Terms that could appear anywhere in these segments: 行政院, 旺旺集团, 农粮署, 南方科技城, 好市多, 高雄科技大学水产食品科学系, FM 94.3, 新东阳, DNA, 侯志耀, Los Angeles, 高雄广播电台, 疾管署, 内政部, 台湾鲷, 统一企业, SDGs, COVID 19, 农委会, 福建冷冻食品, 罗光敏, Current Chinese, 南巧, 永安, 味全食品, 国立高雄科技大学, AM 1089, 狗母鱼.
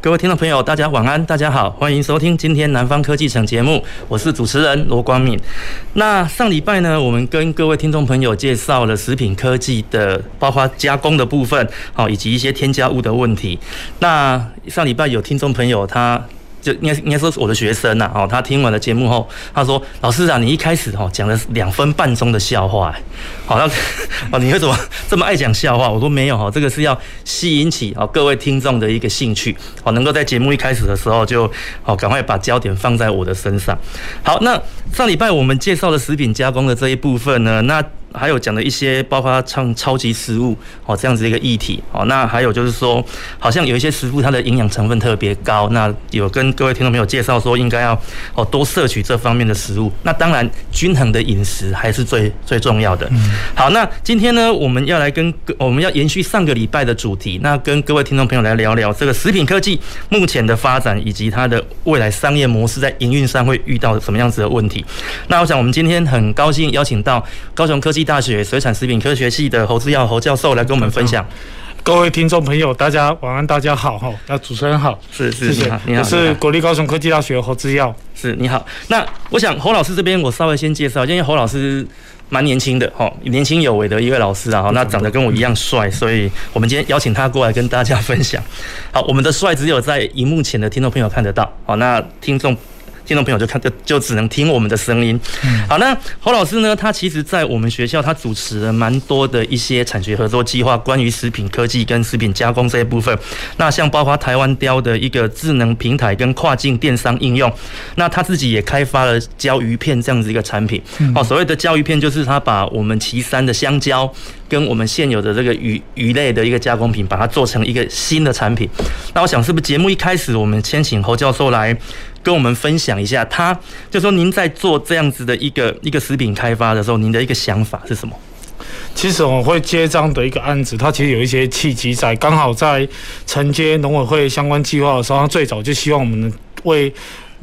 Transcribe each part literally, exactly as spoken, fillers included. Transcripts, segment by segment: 各位听众朋友，大家晚安，大家好，欢迎收听今天南方科技城节目，我是主持人罗光敏。那上礼拜呢，我们跟各位听众朋友介绍了食品科技的，包括加工的部分，以及一些添加物的问题。那上礼拜有听众朋友他就应该应该说是我的学生呐、啊，哦，他听完了节目后，他说：“老师啊，你一开始哦讲了两分半钟的笑话，好，那哦你为什么这么爱讲笑话？”我说没有哦，这个是要吸引起哦各位听众的一个兴趣，哦能够在节目一开始的时候就哦赶快把焦点放在我的身上。好，那上礼拜我们介绍了食品加工的这一部分呢，那还有讲的一些包括像超级食物哦这样子一个议题哦，那还有就是说，好像有一些食物它的营养成分特别高，那有跟各位听众朋友介绍说应该要哦多摄取这方面的食物。那当然均衡的饮食还是最最重要的。好，那今天呢我们要来跟我们要延续上个礼拜的主题，那跟各位听众朋友来聊聊这个食品科技目前的发展以及它的未来商业模式在营运上会遇到什么样子的问题。那我想我们今天很高兴邀请到高雄科技大学水产食品科学系的侯志耀侯教授来跟我们分享。各位听众朋友，大家晚安，大家好哈，那主持人好，是是是，我是国立高雄科技大学侯志耀，是你好。那我想侯老师这边我稍微先介绍，因为侯老师蛮年轻的哈，年轻有为的一位老师啊，那长得跟我一样帅，所以我们今天邀请他过来跟大家分享。好，我们的帅只有在荧幕前的听众朋友看得到，好，那听众。听众朋友就看就就只能听我们的声音。好，那侯老师呢？他其实，在我们学校，他主持了蛮多的一些产学合作计划，关于食品科技跟食品加工这一部分。那像包括台湾雕的一个智能平台跟跨境电商应用。那他自己也开发了胶鱼片这样子一个产品。好，所谓的胶鱼片就是他把我们旗山的香蕉跟我们现有的这个鱼鱼类的一个加工品，把它做成一个新的产品。那我想，是不是节目一开始我们先请侯教授来跟我们分享一下，他就说您在做这样子的一个一个食品开发的时候，您的一个想法是什么？其实我会接这样的一个案子，它其实有一些契机在，刚好在承接农委会相关计划的时候，他最早就希望我们为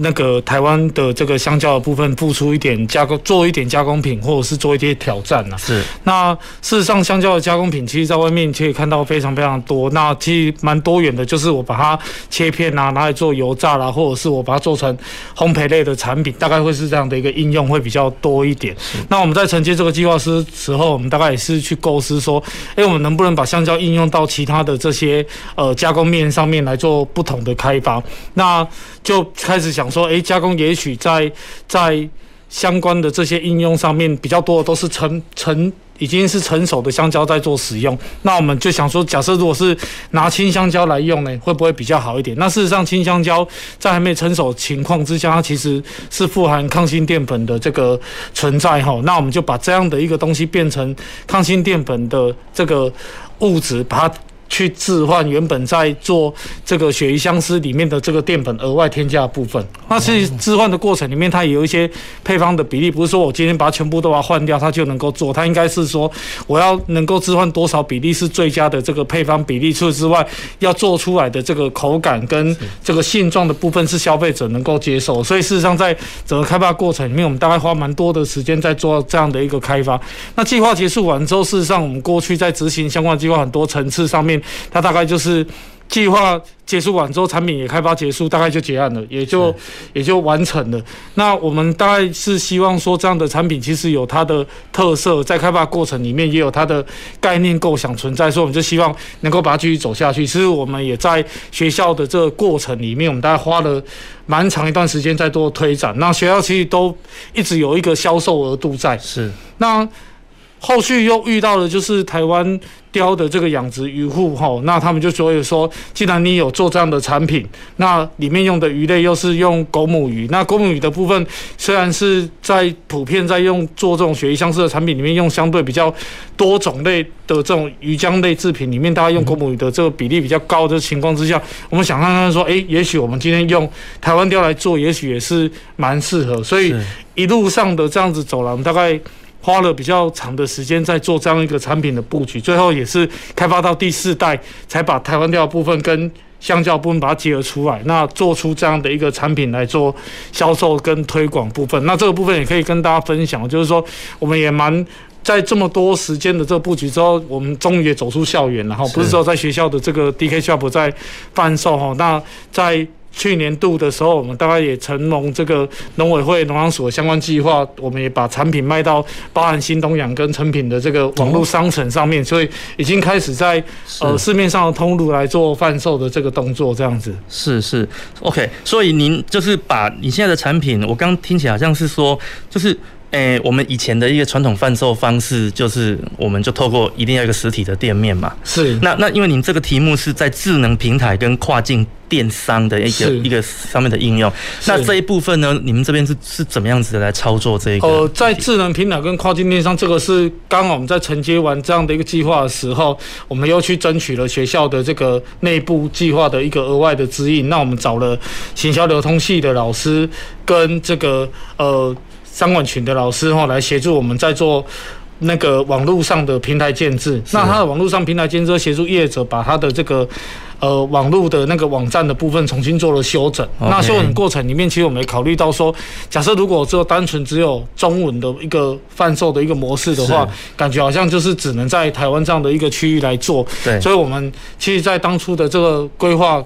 那个台湾的这个香蕉的部分付出一点加工，做一点加工品，或者是做一些挑战啊。是。那事实上，香蕉的加工品其实在外面可以看到非常非常多。那其实蛮多元的，就是我把它切片啊，拿来做油炸啦、啊，或者是我把它做成烘焙类的产品，大概会是这样的一个应用会比较多一点。那我们在承接这个计划的时候，我们大概也是去构思说，哎、欸，我们能不能把香蕉应用到其他的这些呃加工面上面来做不同的开发？那就开始想。说，哎，加工也许在在相关的这些应用上面比较多的都是成成。已经是成熟的香蕉在做使用，那我们就想说，假设如果是拿青香蕉来用呢，会不会比较好一点？那事实上，青香蕉在还没成熟情况之下，它其实是富含抗性淀粉的这个存在哈。那我们就把这样的一个东西变成抗性淀粉的这个物质，把它去置换原本在做这个鳕鱼香丝里面的这个淀粉额外添加的部分。那其实置换的过程里面，它也有一些配方的比例，不是说我今天把它全部都把它换掉，它就能够做。它应该是说，我要能够置换多少比例是最佳的这个配方比例。除此之外，要做出来的这个口感跟这个性状的部分是消费者能够接受。所以事实上，在整个开发过程里面，我们大概花蛮多的时间在做这样的一个开发。那计划结束完之后，事实上我们过去在执行相关计划很多层次上面。它大概就是计划结束完之后，产品也开发结束，大概就结案了，也就也就完成了。那我们大概是希望说，这样的产品其实有它的特色，在开发过程里面也有它的概念构想存在，所以我们就希望能够把它继续走下去。其实我们也在学校的这个过程里面，我们大概花了蛮长一段时间在做推展。那学校其实都一直有一个销售额度在，是那。后续又遇到了就是台湾鲷的这个养殖渔户吼，那他们就所以说，既然你有做这样的产品，那里面用的鱼类又是用狗母鱼，那狗母鱼的部分虽然是在普遍在用做这种鳕鱼相似的产品里面用相对比较多种类的这种鱼浆类制品里面，大家用狗母鱼的这个比例比较高的情况之下，我们想看看说，哎、欸，也许我们今天用台湾鲷来做，也许也是蛮适合，所以一路上的这样子走廊大概花了比较长的时间在做这样一个产品的布局，最后也是开发到第四代，才把台湾鲷部分跟香蕉部分把它结合出来，那做出这样的一个产品来做销售跟推广部分。那这个部分也可以跟大家分享，就是说我们也蛮在这么多时间的这个布局之后，我们终于也走出校园了，不是只有在学校的这个 D K Shop 在贩售，那在去年度的时候，我们大概也承蒙这个农委会、农粮署的相关计划，我们也把产品卖到包含新东阳跟成品的这个网络商城上面，所以已经开始在呃市面上的通路来做贩售的这个动作，这样子。是是 ，OK。所以您就是把你现在的产品，我刚听起来好像是说，就是。诶、欸，我们以前的一个传统贩售方式就是，我们就透过一定要一个实体的店面嘛。是。那那因为您这个题目是在智能平台跟跨境电商的一个一个上面的应用，那这一部分呢，你们这边是是怎么样子来操作这一个？呃，在智能平台跟跨境电商这个是刚好我们在承接完这样的一个计划的时候，我们又去争取了学校的这个内部计划的一个额外的指引。那我们找了行销流通系的老师跟这个呃。商管群的老师哈来协助我们在做那个网络上的平台建制，那他的网络上平台建制协助业者把他的这个呃网络的那个网站的部分重新做了修整。Okay. 那修整过程里面，其实我们也考虑到说，假设如果只有单纯只有中文的一个贩售的一个模式的话，感觉好像就是只能在台湾这样的一个区域来做。对，所以我们其实，在当初的这个规划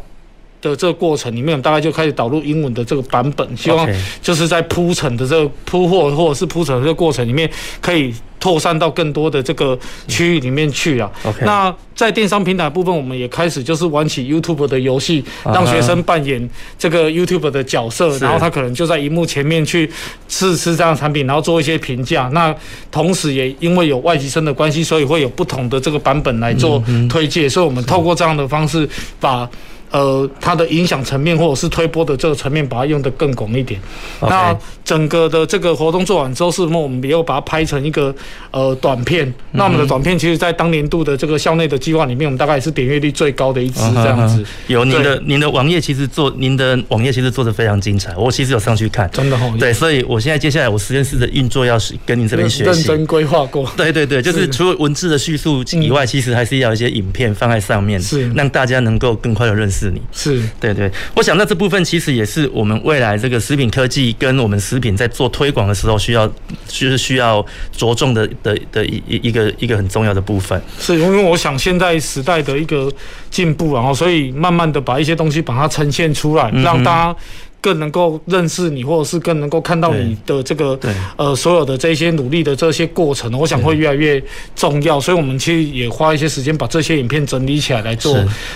的这个过程里面，我们大概就开始导入英文的这个版本，希望就是在铺陈的这个铺货或者是铺陈的这个过程里面，可以扩散到更多的这个区域里面去啊。Okay. 那在电商平台部分，我们也开始就是玩起 YouTube 的游戏，让学生扮演这个 YouTube 的角色， uh-huh. 然后他可能就在荧幕前面去试吃这样的产品，然后做一些评价。那同时也因为有外籍生的关系，所以会有不同的这个版本来做推介，嗯嗯，所以我们透过这样的方式把。呃，它的影响层面或者是推波的这个层面，把它用得更广一点。Okay. 那整个的这个活动做完之后，是我们又把它拍成一个呃短片。那我们的短片，其实在当年度的这个校内的计划里面，我们大概也是点阅率最高的一支这样子。Uh-huh. 有您的您的网页，其实做您的网页其实做得非常精彩，我其实有上去看。真的哦。对，所以我现在接下来我实验室的运作要跟您这边学习。认真规划过。对对对，就是除了文字的叙述以外，其实还是要有一些影片放在上面，是让大家能够更快的认识。是，对对，我想那这部分其实也是我们未来这个食品科技跟我们食品在做推广的时候需要，就是需要着重的的的一一个一个很重要的部分。是，因为我想现在时代的一个进步，然后所以慢慢的把一些东西把它呈现出来，让大家更能够认识你，或者是更能够看到你的这个呃所有的这些努力的这些过程，我想会越来越重要。所以，我们其实也花一些时间把这些影片整理起来来做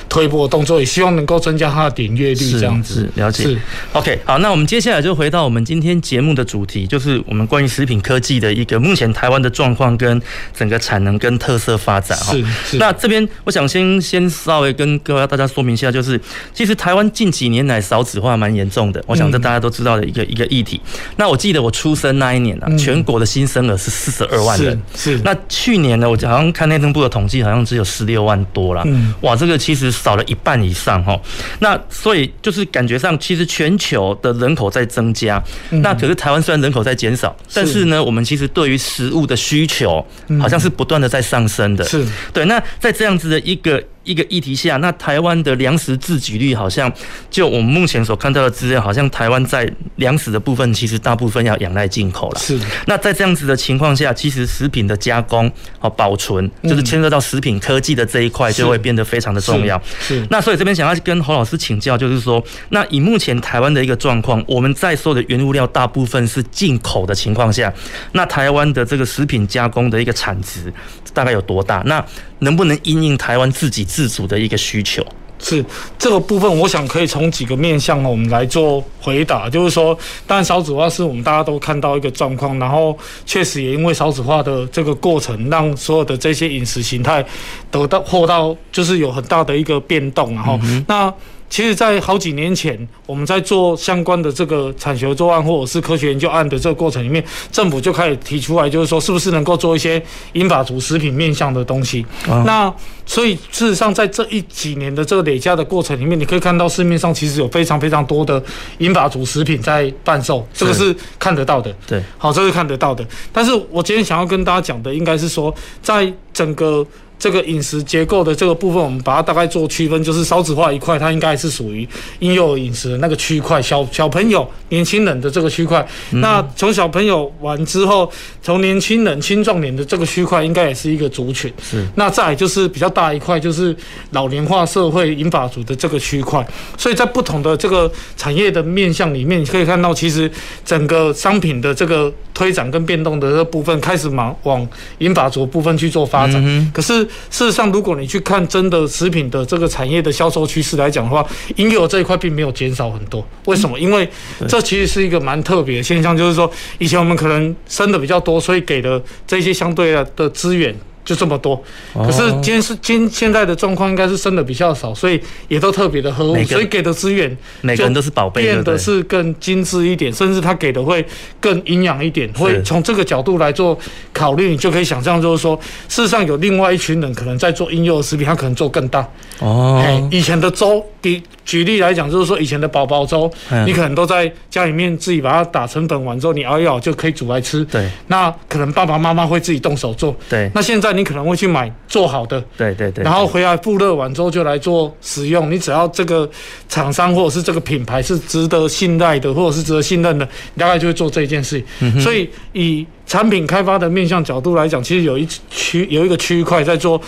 推播的动作，也希望能够增加它的点阅率，这样子。了解。是 OK， 好，那我们接下来就回到我们今天节目的主题，就是我们关于食品科技的一个目前台湾的状况跟整个产能跟特色发展。是。是那这边我想先先稍微跟各位大家说明一下，就是其实台湾近几年来少子化蛮严重的。我想这大家都知道的一个一个议题。那我记得我出生那一年啊，全国的新生儿是四十二万人。是。那去年呢，我好像看内政部的统计，好像只有十六万多啦。嗯。哇，这个其实少了一半以上哈。那所以就是感觉上，其实全球的人口在增加。那可是台湾虽然人口在减少，但是呢，我们其实对于食物的需求好像是不断的在上升的。是。对。那在这样子的一个。一个议题下，那台湾的粮食自给率好像，就我们目前所看到的资料，好像台湾在粮食的部分，其实大部分要仰赖进口了。是。那在这样子的情况下，其实食品的加工和保存，就是牵涉到食品科技的这一块，就会变得非常的重要。是。是那所以这边想要跟侯老师请教，就是说，那以目前台湾的一个状况，我们在所有的原物料大部分是进口的情况下，那台湾的这个食品加工的一个产值大概有多大？那能不能因应台湾自己自主的一个需求？是这个部分，我想可以从几个面向我们来做回答，就是说，当然少子化是我们大家都看到一个状况，然后确实也因为少子化的这个过程，让所有的这些饮食形态得到获到就是有很大的一个变动，然后、嗯、那。其实，在好几年前，我们在做相关的这个产学合作案或者是科学研究案的这个过程里面，政府就开始提出来，就是说，是不是能够做一些银发族食品面向的东西？啊、那所以，事实上，在这一几年的这个累加的过程里面，你可以看到市面上其实有非常非常多的银发族食品在贩售，这个是看得到的。对，好，这是看得到的。但是我今天想要跟大家讲的，应该是说，在整个。这个饮食结构的这个部分，我们把它大概做区分，就是少子化一块，它应该是属于婴幼儿饮食的那个区块，小小朋友、年轻人的这个区块。嗯、那从小朋友完之后，从年轻人、青壮年的这个区块，应该也是一个族群。那再来就是比较大一块，就是老龄化社会银发族的这个区块。所以在不同的这个产业的面向里面，你可以看到，其实整个商品的这个推展跟变动的这个部分，开始往银发族部分去做发展。嗯、可是事实上，如果你去看真的食品的这个产业的销售趋势来讲的话，婴幼儿这一块并没有减少很多。为什么？因为这其实是一个蛮特别的现象，就是说以前我们可能生的比较多，所以给的这些相对的资源就这么多。可是今天是今现在的状况应该是生的比较少，所以也都特别的呵护，所以给的资源每个人都是宝贝，变得是更精致一点，甚至他给的会更营养一点。会从这个角度来做考虑，你就可以想象，就是说，事实上有另外一群人可能在做婴幼儿食品，他可能做更大。哦，以前的粥，比举例来讲，就是说以前的宝宝粥，你可能都在家里面自己把它打成粉完之后，你熬一熬就可以煮来吃。对，那可能爸爸妈妈会自己动手做。对，那现在。你可能会去买做好的，对对对，然后回来复热完之后就来做使用。你只要这个厂商或者是这个品牌是值得信赖的，或者是值得信任的，你大概就会做这件事。嗯、所以以产品开发的面向角度来讲，其实有一区有一个区块在做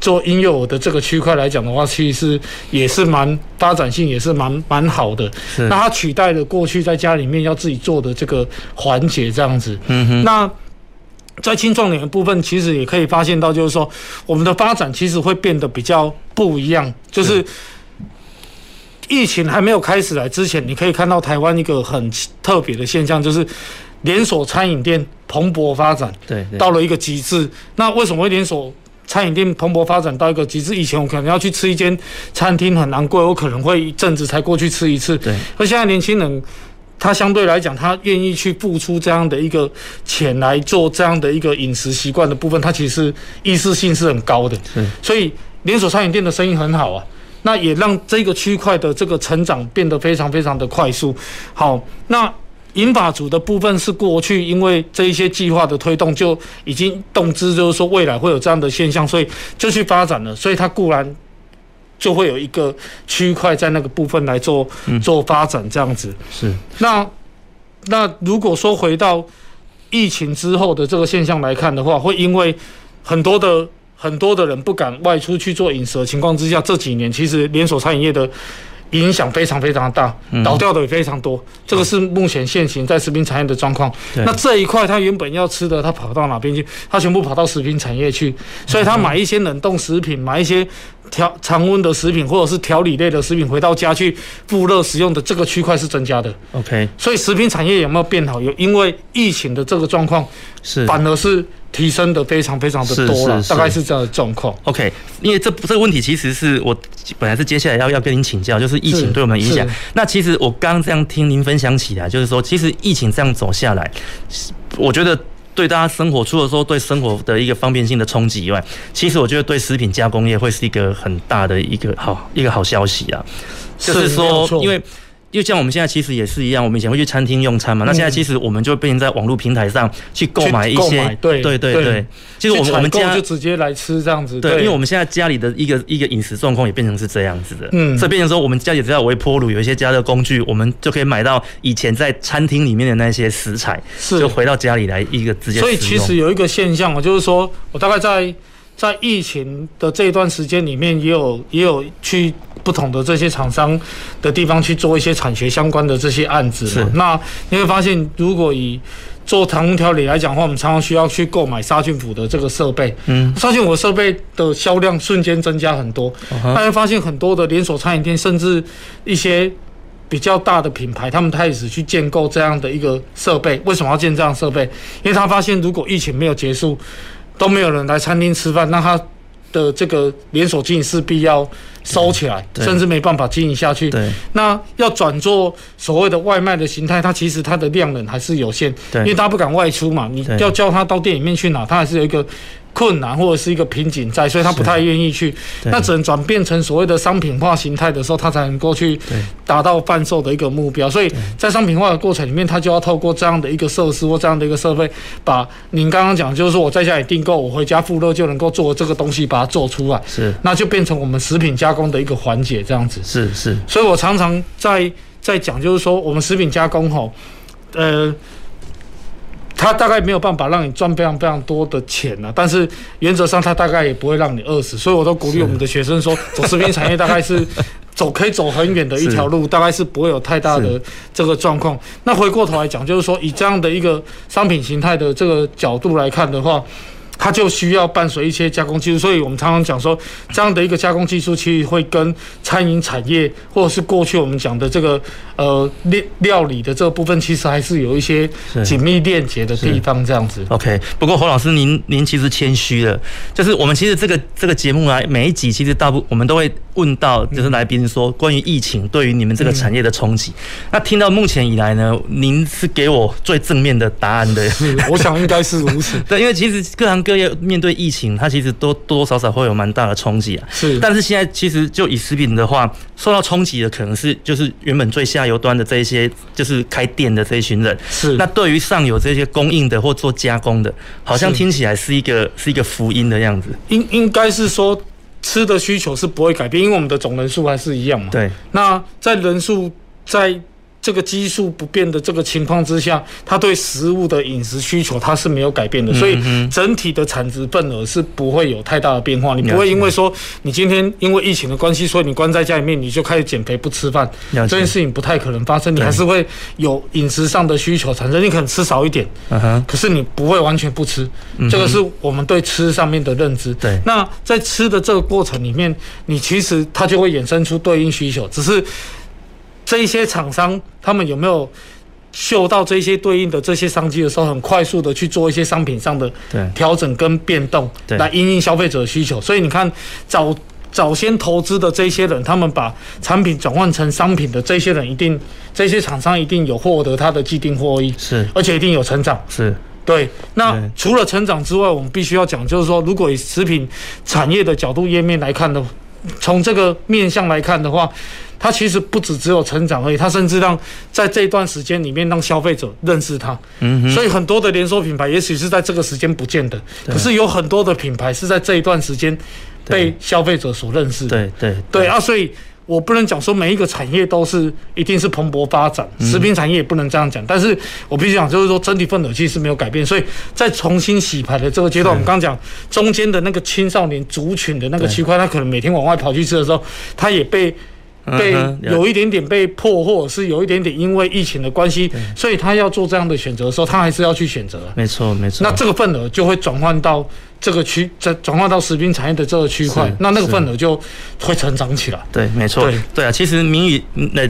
做婴幼儿的这个区块来讲的话，其实也是蛮发展性也是蛮蛮好的。那它取代了过去在家里面要自己做的这个环节这样子。嗯哼，那。在青壮年的部分，其实也可以发现到，就是说，我们的发展其实会变得比较不一样。就是疫情还没有开始来之前，你可以看到台湾一个很特别的现象，就是连锁餐饮店蓬勃发展，对，到了一个极致。那为什么会连锁餐饮店蓬勃发展到一个极致？以前我可能要去吃一间餐厅很昂贵，我可能会一阵子才过去吃一次。对，而现在年轻人。他相对来讲，他愿意去付出这样的一个钱来做这样的一个饮食习惯的部分，他其实意识性是很高的。所以连锁餐饮店的生意很好啊，那也让这个区块的这个成长变得非常非常的快速。好，那银发族的部分是过去因为这一些计划的推动就已经动知，就是说未来会有这样的现象，所以就去发展了。所以他固然。就会有一个区块在那个部分来做做发展，这样子。是。那那如果说回到疫情之后的这个现象来看的话，会因为很多的很多的人不敢外出去做饮食的情况之下，这几年其实连锁餐饮业的影响非常非常大，倒掉的也非常多。这个是目前现行在食品产业的状况。那这一块他原本要吃的，他跑到哪边去？他全部跑到食品产业去，所以他买一些冷冻食品，买一些。调常温的食品或者是调理类的食品回到家去复热食用的这个区块是增加的。OK， 所以食品产业有没有变好？有，因为疫情的这个状况是反而是提升的非常非常的多了，大概是这样的状况。OK， 因为这这个问题其实是我本来是接下来要要跟您请教，就是疫情对我们的影响。那其实我刚刚这样听您分享起来，就是说其实疫情这样走下来，我觉得。对大家生活，除了说对生活的一个方便性的冲击以外，其实我觉得对食品加工业会是一个很大的一个好一个好消息啊。就是说，因为就像我们现在其实也是一样，我们以前会去餐厅用餐嘛，那现在其实我们就变成在网络平台上去购买一些，对对对对，其实我们我们家就直接来吃这样子，对，因为我们现在家里的一个一个饮食状况也变成是这样子的，嗯，所以变成说我们家里只要微波炉有一些加热工具，我们就可以买到以前在餐厅里面的那些食材，就回到家里来一个直接。所以其实有一个现象，我就是说我大概在在疫情的这一段时间里面，也有也有去不同的这些厂商的地方去做一些产学相关的这些案子嘛。那你会发现，如果以做糖分调理来讲的话，我们常常需要去购买杀菌辅的这个设备。嗯，杀菌辅设备的销量瞬间增加很多。Uh-huh. 大家发现很多的连锁餐饮店，甚至一些比较大的品牌，他们开始去建构这样的一个设备。为什么要建这样的设备？因为他发现，如果疫情没有结束，都没有人来餐厅吃饭，那他的这个连锁经营势必要收起来，甚至没办法经营下去。那要转做所谓的外卖的形态，它其实它的量能还是有限，因为他不敢外出嘛，你要叫他到店里面去拿，他还是有一个困难或者是一个瓶颈在，所以他不太愿意去。那只能转变成所谓的商品化形态的时候，他才能够去达到贩售的一个目标。所以在商品化的过程里面，他就要透过这样的一个设施或这样的一个设备，把您刚刚讲就是说我在家里订购，我回家附热就能够做这个东西，把它做出来，是，那就变成我们食品加工的一个环节这样子。是是。所以我常常在在讲就是说，我们食品加工吼，呃。他大概没有办法让你赚非常非常多的钱呐、啊，但是原则上他大概也不会让你饿死，所以我都鼓励我们的学生说，走食品产业大概是走可以走很远的一条路，大概是不会有太大的这个状况。那回过头来讲，就是说以这样的一个商品形态的这个角度来看的话，它就需要伴随一些加工技术，所以我们常常讲说，这样的一个加工技术其实会跟餐饮产业或者是过去我们讲的这个呃料理的这个部分，其实还是有一些紧密链接的地方这样子。OK， 不过侯老师您您其实谦虚了，就是我们其实这个这个节目啊，每一集其实大部分我们都会问到就是来宾说关于疫情对于你们这个产业的冲击、嗯。那听到目前以来呢，您是给我最正面的答案的，我想应该是如此。对，因为其实各行各业面对疫情，它其实多多少少会有蛮大的冲击啊。是，但是现在其实就以食品的话，受到冲击的可能是就是原本最下游端的这一些，就是开店的这一群人。是，那对于上游这些供应的或做加工的，好像听起来是一个是一个福音的样子。应应该是说吃的需求是不会改变，因为我们的总人数还是一样嘛。对，那在人数在这个基数不变的这个情况之下，它对食物的饮食需求它是没有改变的，所以整体的产值份额是不会有太大的变化。你不会因为说你今天因为疫情的关系，所以你关在家里面你就开始减肥不吃饭，这件事情不太可能发生。你还是会有饮食上的需求产生，你可能吃少一点，可是你不会完全不吃。这个是我们对吃上面的认知。那在吃的这个过程里面，你其实它就会衍生出对应需求，只是这一些厂商他们有没有嗅到这些对应的这些商机的时候，很快速的去做一些商品上的调整跟变动，来因应消费者的需求。所以你看早早先投资的这些人，他们把产品转换成商品的这些人，一定这些厂商一定有获得他的既定获益，是，而且一定有成长，是。对，那除了成长之外，我们必须要讲，就是说，如果以食品产业的角度页面来看的，从这个面向来看的话，它其实不只只有成长而已，它甚至让在这段时间里面让消费者认识它。嗯，所以很多的连锁品牌也许是在这个时间不见的，可是有很多的品牌是在这一段时间被消费者所认识的。对对 对, 對, 對啊，所以我不能讲说每一个产业都是一定是蓬勃发展，食品产业也不能这样讲。但是我必须讲，就是说整体份额其实没有改变，所以在重新洗牌的这个阶段，我们刚讲中间的那个青少年族群的那个区块，他可能每天往外跑去吃的时候，他也被。被有一点点被迫，或者是有一点点因为疫情的关系，所以他要做这样的选择的时候，他还是要去选择。没错，没错。那这个份额就会转换到这个区，转换到食品产业的这个区块，那那个份额就会成长起来。对，没错。对对啊，其实民以呃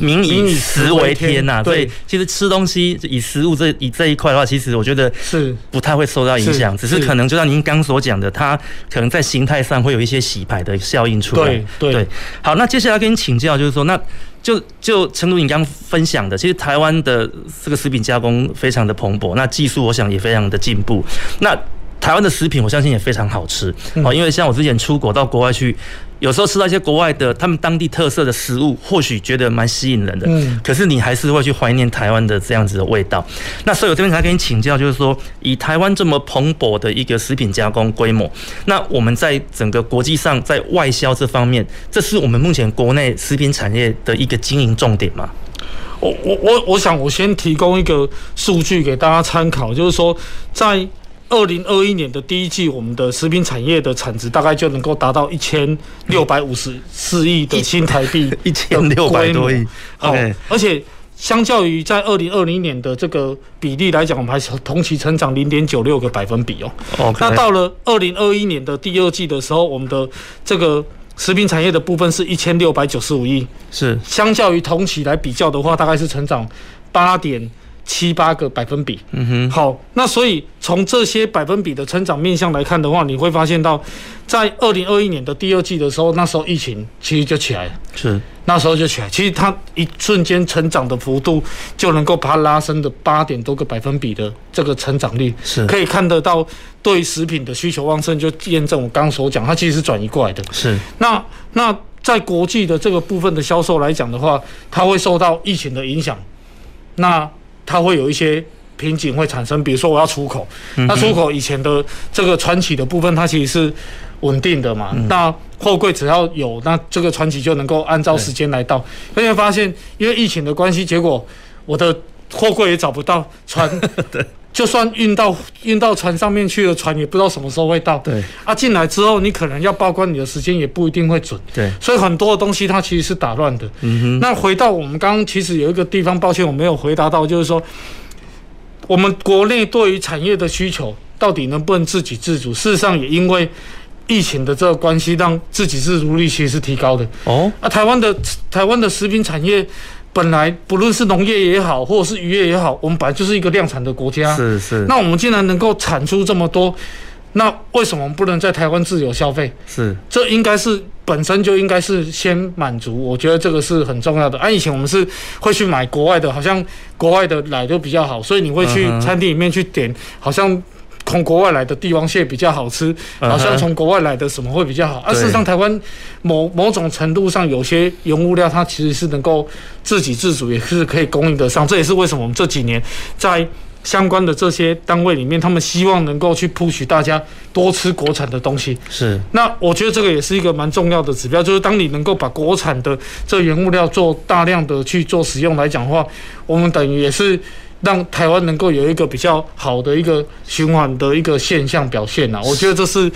民以食为天呐、啊，所以其实吃东西以食物这以这一块的话，其实我觉得是不太会受到影响，只是可能就像您刚所讲的，它可能在形态上会有一些洗牌的效应出来。对 对, 對。好，那接下来跟请教就是说，那就就陈如你刚分享的，其实台湾的这个食品加工非常的蓬勃，那技术我想也非常的进步。那台湾的食品我相信也非常好吃哦，因为像我之前出国到国外去，有时候吃到一些国外的他们当地特色的食物，或许觉得蛮吸引人的，可是你还是会去怀念台湾的这样子的味道。那所以我这边才跟你请教，就是说以台湾这么蓬勃的一个食品加工规模，那我们在整个国际上在外销这方面，这是我们目前国内食品产业的一个经营重点吗？我我我我想我先提供一个数据给大家参考，就是说在二零二一年的第一季，我们的食品产业的产值大概就能够达到一千六百五十四亿的新台币，一千六百多亿。哦，而且相较于在二零二零年的这个比例来讲，我们还同期成长零点九六个百分比哦。哦，那到了二零二一年的第二季的时候，我们的这个食品产业的部分是一千六百九十五亿，是相较于同期来比较的话，大概是成长八点。七八个百分比，嗯哼，好，那所以从这些百分比的成长面向来看的话，你会发现到，在二零二一年的第二季的时候，那时候疫情其实就起来了，是，那时候就起来，其实它一瞬间成长的幅度就能够把它拉升的八点多个百分比的这个成长率，是，可以看得到对食品的需求旺盛，就验证我刚刚所讲，它其实是转移过来的，是，那那在国际的这个部分的销售来讲的话，它会受到疫情的影响，那。它会有一些瓶颈会产生，比如说我要出口，嗯、那出口以前的这个船期的部分，它其实是稳定的嘛。嗯、那货柜只要有，那这个船期就能够按照时间来到。而且发现，因为疫情的关系，结果我的货柜也找不到船，就算运到运到船上面去的船也不知道什么时候会到。对，啊，进来之后，你可能要报关，你的时间也不一定会准。对，所以很多的东西它其实是打乱的。嗯哼。那回到我们刚刚，其实有一个地方，抱歉我没有回答到，就是说，我们国内对于产业的需求到底能不能自给自足？事实上，也因为疫情的这个关系，让自给自足率其实是提高的。哦。啊，台湾的台湾的食品产业。本来不论是农业也好，或者是渔业也好，我们本来就是一个量产的国家。是是。那我们竟然能够产出这么多，那为什么我们不能在台湾自由消费？是。这应该是本身就应该是先满足，我觉得这个是很重要的。啊，以前我们是会去买国外的，好像国外的奶就比较好，所以你会去餐厅里面去点，好像。从国外来的帝王蟹比较好吃，好像从国外来的什么会比较好？而、uh-huh. 啊、事实上，台湾某某种程度上，有些原物料它其实是能够自给自足，也是可以供应得上。这也是为什么我们这几年在相关的这些单位里面，他们希望能够去 push 大家多吃国产的东西。是，那我觉得这个也是一个蛮重要的指标，就是当你能够把国产的这原物料做大量的去做使用来讲的话，我们等于也是。让台湾能够有一个比较好的一个循环的一个现象表现啊，我觉得这是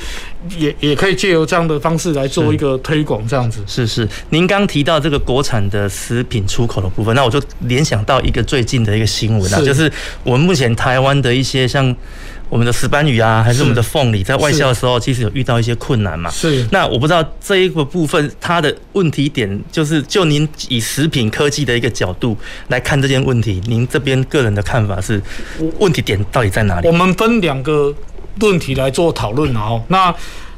也也可以借由这样的方式来做一个推广，这样子。是是，您刚提到这个国产的食品出口的部分，那我就联想到一个最近的一个新闻啊，就是我们目前台湾的一些像。我们的石斑鱼啊，还是我们的凤梨，在外销的时候，其实有遇到一些困难嘛。是。那我不知道这一个部分它的问题点，就是就您以食品科技的一个角度来看这件问题，您这边个人的看法是，问题点到底在哪里？我们分两个问题来做讨论啊。那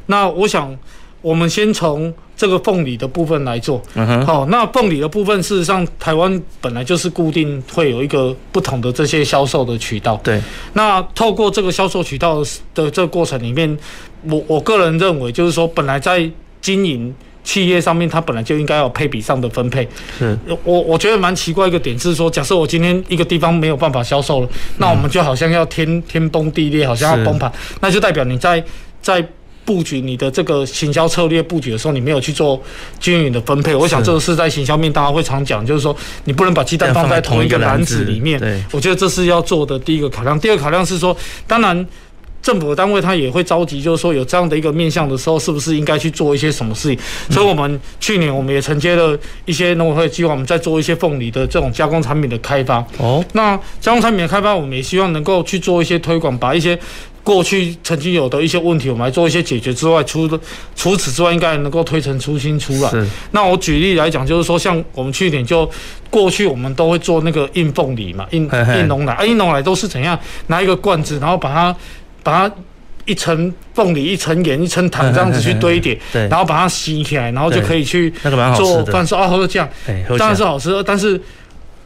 那我想，我们先从这个凤梨的部分来做。嗯哼。好，那凤梨的部分，事实上台湾本来就是固定会有一个不同的这些销售的渠道。对。那透过这个销售渠道的这个过程里面，我我个人认为，就是说本来在经营企业上面，它本来就应该有配比上的分配。是。我我觉得蛮奇怪一个点是说，假设我今天一个地方没有办法销售了，那我们就好像要天天崩地裂，好像要崩盘，那就代表你在在。布局你的这个行销策略布局的时候，你没有去做均匀的分配。我想这个是在行销面大家会常讲，就是说你不能把鸡蛋放在同一个篮子里面。我觉得这是要做的第一个考量。第二个考量是说，当然政府的单位他也会着急，就是说有这样的一个面向的时候，是不是应该去做一些什么事情？所以我们去年我们也承接了一些农委会计划，我们在做一些凤梨的这种加工产品的开发。哦，那加工产品的开发，我们也希望能够去做一些推广，把一些。过去曾经有的一些问题，我们来做一些解决之外，除了除此之外，应该能够推陈出新出来。那我举例来讲，就是说，像我们去年就过去我们都会做那个硬凤梨嘛，硬硬农奶啊，硬农奶都是怎样拿一个罐子，然后把它把它一层凤梨、一层盐、一层糖这样子去堆叠，然后把它洗起来，然后就可以去做饭说啊，喝酱，当然是好吃，但是。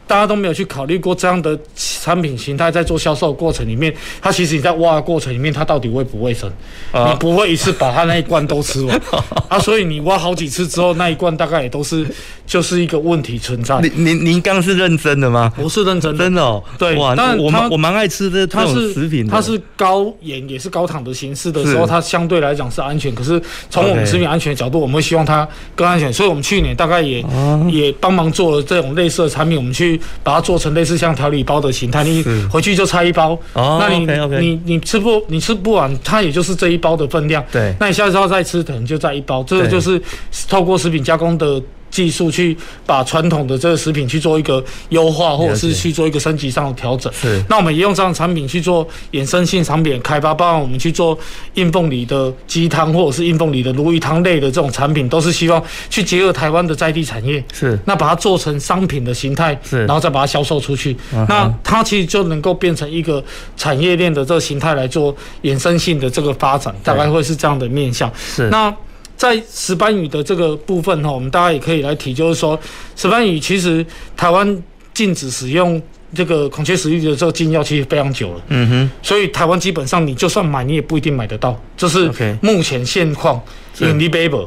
大家都没有去考虑过这样的产品形态，在做销售过程里面，它其实你在挖的过程里面，它到底卫不卫生？你不会一次把它那一罐都吃完啊，所以你挖好几次之后，那一罐大概也都是就是一个问题存在。您您您刚是认真的吗？我是认真的，真的哦。对，哇，但我蛮我蛮爱吃的这种食品的，它是高盐也是高糖的形式的时候，它相对来讲是安全。可是从我们食品安全的角度，我们会希望它更安全，所以我们去年大概也、啊、也帮忙做了这种类似的产品，我们去。去把它做成类似像调理包的形态，你回去就拆一包，哦、那你、okay, okay. 你你吃不你吃不完，它也就是这一包的分量。对，那你下次要再吃，可能就再一包。这个就是透过食品加工的技术去把传统的这个食品去做一个优化，或者是去做一个升级上的调整。是，那我们也用这样的产品去做衍生性产品开发，包括我们去做硬凤梨的鸡汤，或者是硬凤梨的鲈鱼汤类的这种产品，都是希望去结合台湾的在地产业，是，那把它做成商品的形态，是，然后再把它销售出去。Uh-huh. 那它其实就能够变成一个产业链的这个形态来做衍生性的这个发展，大概会是这样的面向。是，那在石斑鱼的这个部分，我们大家也可以来提，就是说石斑鱼其实台湾禁止使用这个孔雀石玉的这个禁药其实非常久了，嗯哼，所以台湾基本上你就算买你也不一定买得到，这是目前现况。Okay. 你买不到。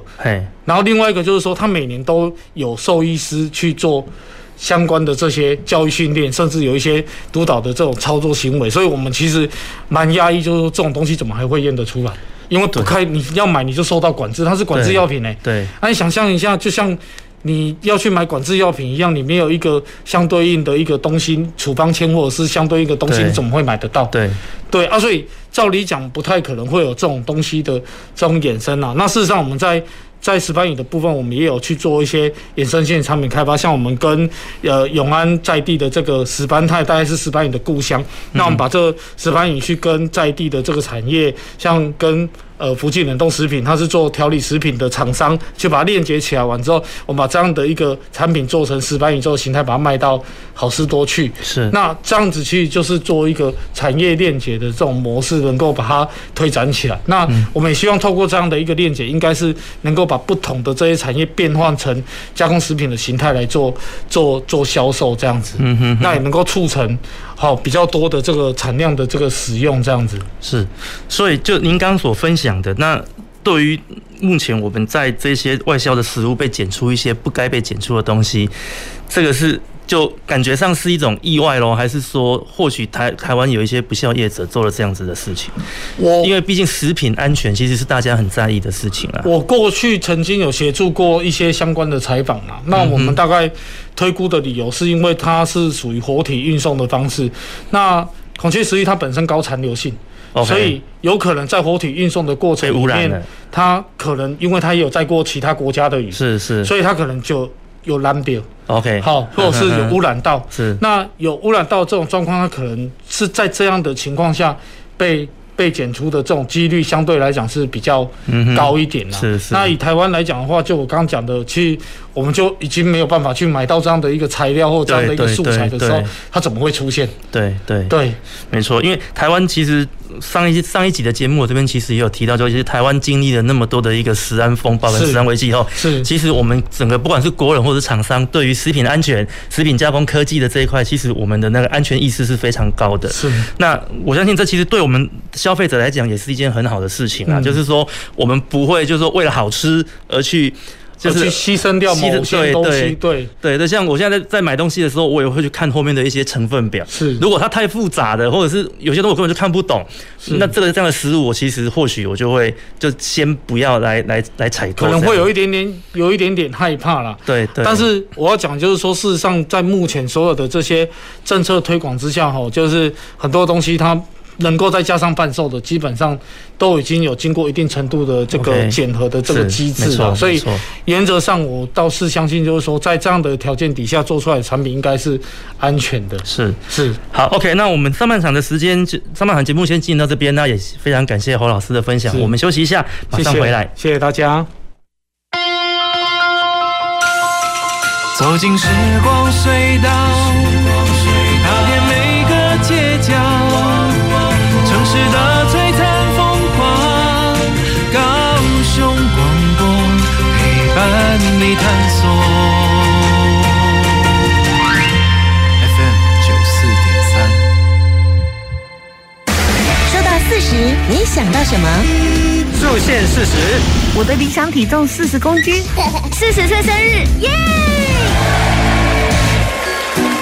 然后另外一个就是说，它每年都有兽医师去做相关的这些教育训练，甚至有一些督导的这种操作行为，所以我们其实蛮压抑，就是说这种东西怎么还会验得出来？因为不开你要买你就受到管制，它是管制药品诶、欸。对，那、啊、你想象一下，就像你要去买管制药品一样，你没有一个相对应的一个东西处方签，或者是相对应的东西，你怎么会买得到？对，对啊，所以照理讲不太可能会有这种东西的这种衍生啊。那事实上我们在。在石斑鱼的部分，我们也有去做一些衍生性产品开发，像我们跟呃永安在地的这个石斑泰，大概是石斑鱼的故乡、嗯，那我们把这个石斑鱼去跟在地的这个产业，像跟呃福建冷冻食品，它是做调理食品的厂商，去把它链接起来完之后，我们把这样的一个产品做成石斑鱼之后形态，把它卖到好市多去。是，那这样子去就是做一个产业链接的这种模式，能够把它推展起来。那我们也希望透过这样的一个链接，应该是能够把把不同的这些产业变换成加工食品的形态来做做做销售，这样子，嗯哼哼，那也能够促成好、哦、比较多的这个产量的这个使用，这样子是。所以就您刚所分享的，那对于目前我们在这些外销的食物被检出一些不该被检出的东西，这个是就感觉上是一种意外咯，还是说或许台台湾有一些不肖业者做了这样子的事情？我因为毕竟食品安全其实是大家很在意的事情啦。我过去曾经有协助过一些相关的采访嘛，那我们大概推估的理由是因为它是属于活体运送的方式，那孔雀石玉它本身高残留性。Okay, 所以有可能在活体运送的过程里面，它可能因为它也有载过其他国家的鱼，是是，所以它可能就有染掉 ，OK， 好，或者是有污染到，是。那有污染到这种状况，它可能是在这样的情况下被被检出的这种几率相对来讲是比较高一点啦。嗯、是是。那以台湾来讲的话，就我刚刚讲的，去我们就已经没有办法去买到这样的一个材料或这样的一个素材的时候，它怎么会出现？对对对，没错，因为台湾其实。上一上一集的节目，我这边其实也有提到，就是台湾经历了那么多的一个食安风暴跟食安危机以后，其实我们整个不管是国人或者厂商，对于食品安全、食品加工科技的这一块，其实我们的那个安全意识是非常高的。是。那我相信这其实对我们消费者来讲也是一件很好的事情啊，嗯、就是说我们不会就是说为了好吃而去。就是牺牲掉某些东西，对对对，像我现在在买东西的时候，我也会去看后面的一些成分表。是，如果它太复杂的，或者是有些东西我根本就看不懂，那这个这样的食物，我其实或许我就会就先不要来来来采购，可能会有一点点有一点点害怕啦。对对。但是我要讲就是说，事实上在目前所有的这些政策推广之下，哈，就是很多东西它。能够再加上贩售的，基本上都已经有经过一定程度的这个检核的这个机制了， okay, 所以原则上我倒是相信，就是说在这样的条件底下做出来的产品应该是安全的。是是，好 ，OK， 那我们上半场的时间，上半场节目先进行到这边，那也非常感谢侯老师的分享，我们休息一下，马上回来，谢谢大家。走进时光隧道，踏遍每个街角。城市的璀璨风光，高雄广播陪伴你探索。F M 九四点三。说到四十，你想到什么？速限四十，我的理想体重四十公斤，四十岁生日，耶、yeah! ！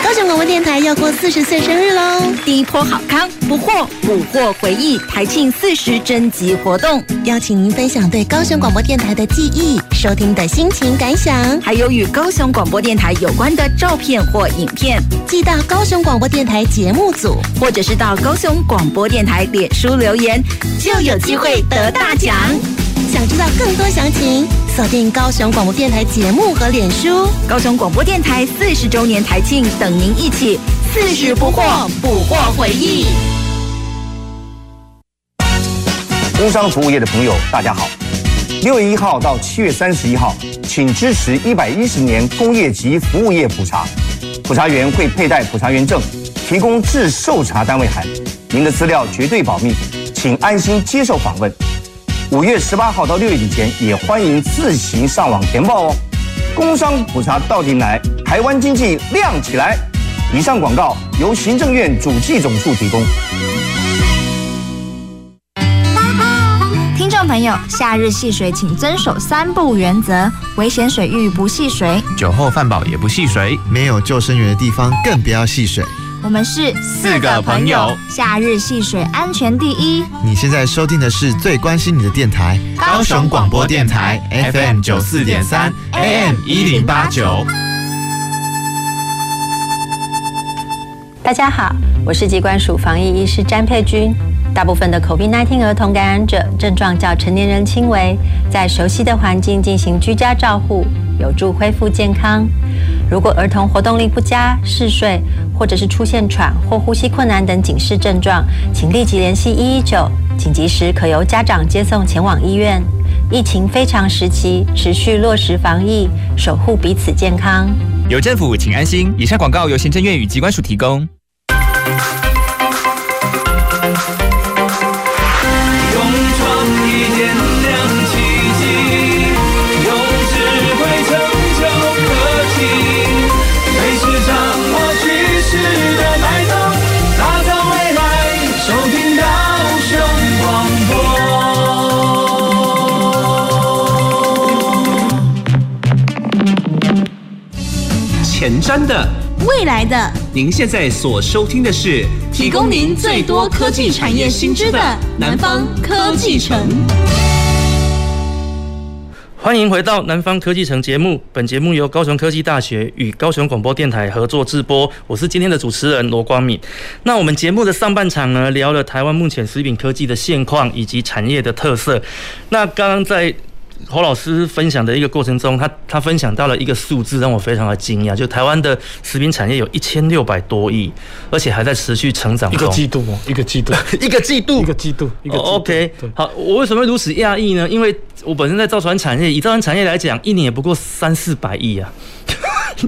高雄广播电台要过四十岁生日喽！第一波好康不惑捕获回忆台庆四十征集活动，邀请您分享对高雄广播电台的记忆。收听的心情感想，还有与高雄广播电台有关的照片或影片，寄到高雄广播电台节目组，或者是到高雄广播电台脸书留言，就有机会得大奖。想知道更多详情，锁定高雄广播电台节目和脸书。高雄广播电台四十周年台庆，等您一起四十不惑，捕获回忆。工商服务业的朋友，大家好。六月一号到七月三十一号，请支持一百一十年工业及服务业普查。普查员会佩戴普查员证，提供至受查单位函，您的资料绝对保密，请安心接受访问。五月十八号到六月底前，也欢迎自行上网填报哦。工商普查到底来，台湾经济亮起来。以上广告由行政院主计总处提供。朋友，夏日戏水请遵守三不原则：危险水域不戏水，酒后饭饱也不戏水，没有救生员的地方更不要戏水。我们是四个朋友，夏日戏水安全第一。你现在收听的是最关心你的电台——高雄广播电台 F M 九四点三 ，A M 一零八九。大家好，我是疾管署防疫医师詹佩君。大部分的 COVID 十九 儿童感染者症状较成年人轻微，在熟悉的环境进行居家照护，有助恢复健康。如果儿童活动力不佳、嗜睡，或者是出现喘或呼吸困难等警示症状，请立即联系一一九，紧急时可由家长接送前往医院。疫情非常时期，持续落实防疫，守护彼此健康。有政府，请安心。以上广告由行政院与疾管署提供。前瞻的，未来的，您现在所收听的是提供您最多科技产业新知的南方科技城。欢迎回到南方科技城节目，本节目由高雄科技大学与高雄广播电台合作制播，我是今天的主持人罗光敏。那我们节目的上半场呢，聊了台湾目前食品科技的现况以及产业的特色。那刚刚在侯老师分享的一个过程中，他他分享到了一个数字，让我非常的惊讶，就台湾的食品产业有一千六百多亿，而且还在持续成长中。一个季度，一个季度，一个季度，一个季度，一个季度。OK， 好，我为什么如此讶异呢？因为我本身在造船产业，以造船产业来讲，一年也不过三四百亿啊。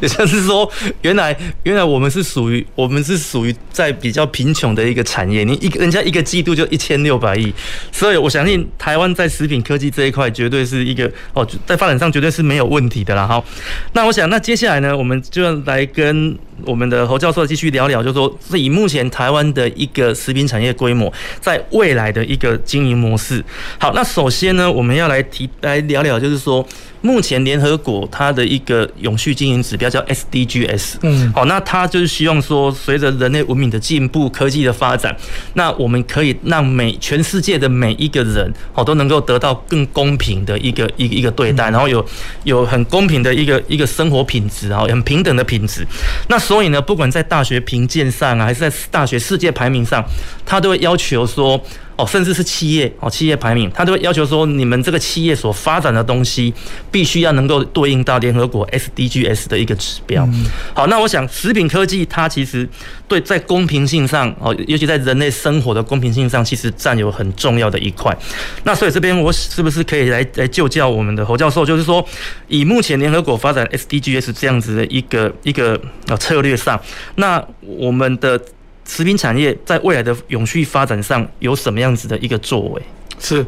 也就是说，原来原来我们是属于我们是属于在比较贫穷的一个产业，你一人家一个季度就一千六百亿，所以我相信台湾在食品科技这一块绝对是一个哦，在发展上绝对是没有问题的啦。好，那我想，那接下来呢，我们就来跟我们的侯教授继续聊聊，就是说以目前台湾的一个食品产业规模，在未来的一个经营模式。好，那首先呢，我们要来提来聊聊，就是说目前联合国它的一个永续经营指标叫 S D Gs， 嗯，好，那它就是希望说，随着人类文明的进步、科技的发展，那我们可以让每全世界的每一个人，好，都能够得到更公平的一个一个一个对待，然后有有很公平的一个一个生活品质啊，很平等的品质。那所以呢，不管在大学评鉴上啊，还是在大学世界排名上，它都会要求说。哦，甚至是企业哦，企业排名，他都会要求说，你们这个企业所发展的东西，必须要能够对应到联合国 S D Gs 的一个指标。嗯、好，那我想，食品科技它其实对在公平性上哦，尤其在人类生活的公平性上，其实占有很重要的一块。那所以这边我是不是可以来来就教我们的侯教授，就是说，以目前联合国发展 S D Gs 这样子的一个一个策略上，那我们的。食品产业在未来的永续发展上有什么样子的一个作为？是，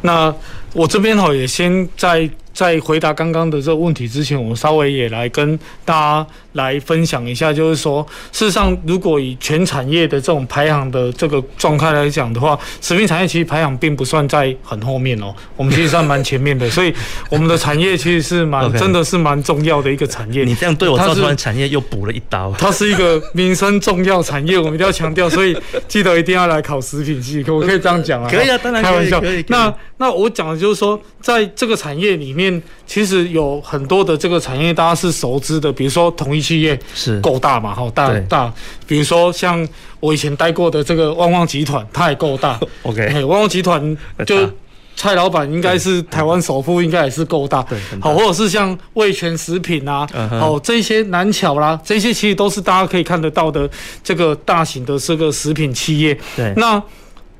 那我这边也先在在回答刚刚的这个问题之前，我稍微也来跟大家来分享一下，就是说，事实上，如果以全产业的这种排行的这个状态来讲的话，食品产业其实排行并不算在很后面哦，我们其实算蛮前面的，所以我们的产业其实是蛮 Okay. 真的是蛮重要的一个产业。你这样对我造船产业又补了一刀。它是一个民生重要产业，我们一定要强调，所以记得一定要来考食品系，可我可以这样讲啊？可以啊，当然可以。开玩笑。那那我讲的就是说，在这个产业里面。面其实有很多的这个产业大家是熟知的，比如说统一企业是够大嘛，好大大，比如说像我以前待过的这个旺旺集团，它也够大，OK， 旺旺集团就。蔡老板应该是台湾首富，应该也是够大，好，或者是像味全食品啊，好，这些南巧啦，这些其实都是大家可以看得到的这个大型的这个食品企业。那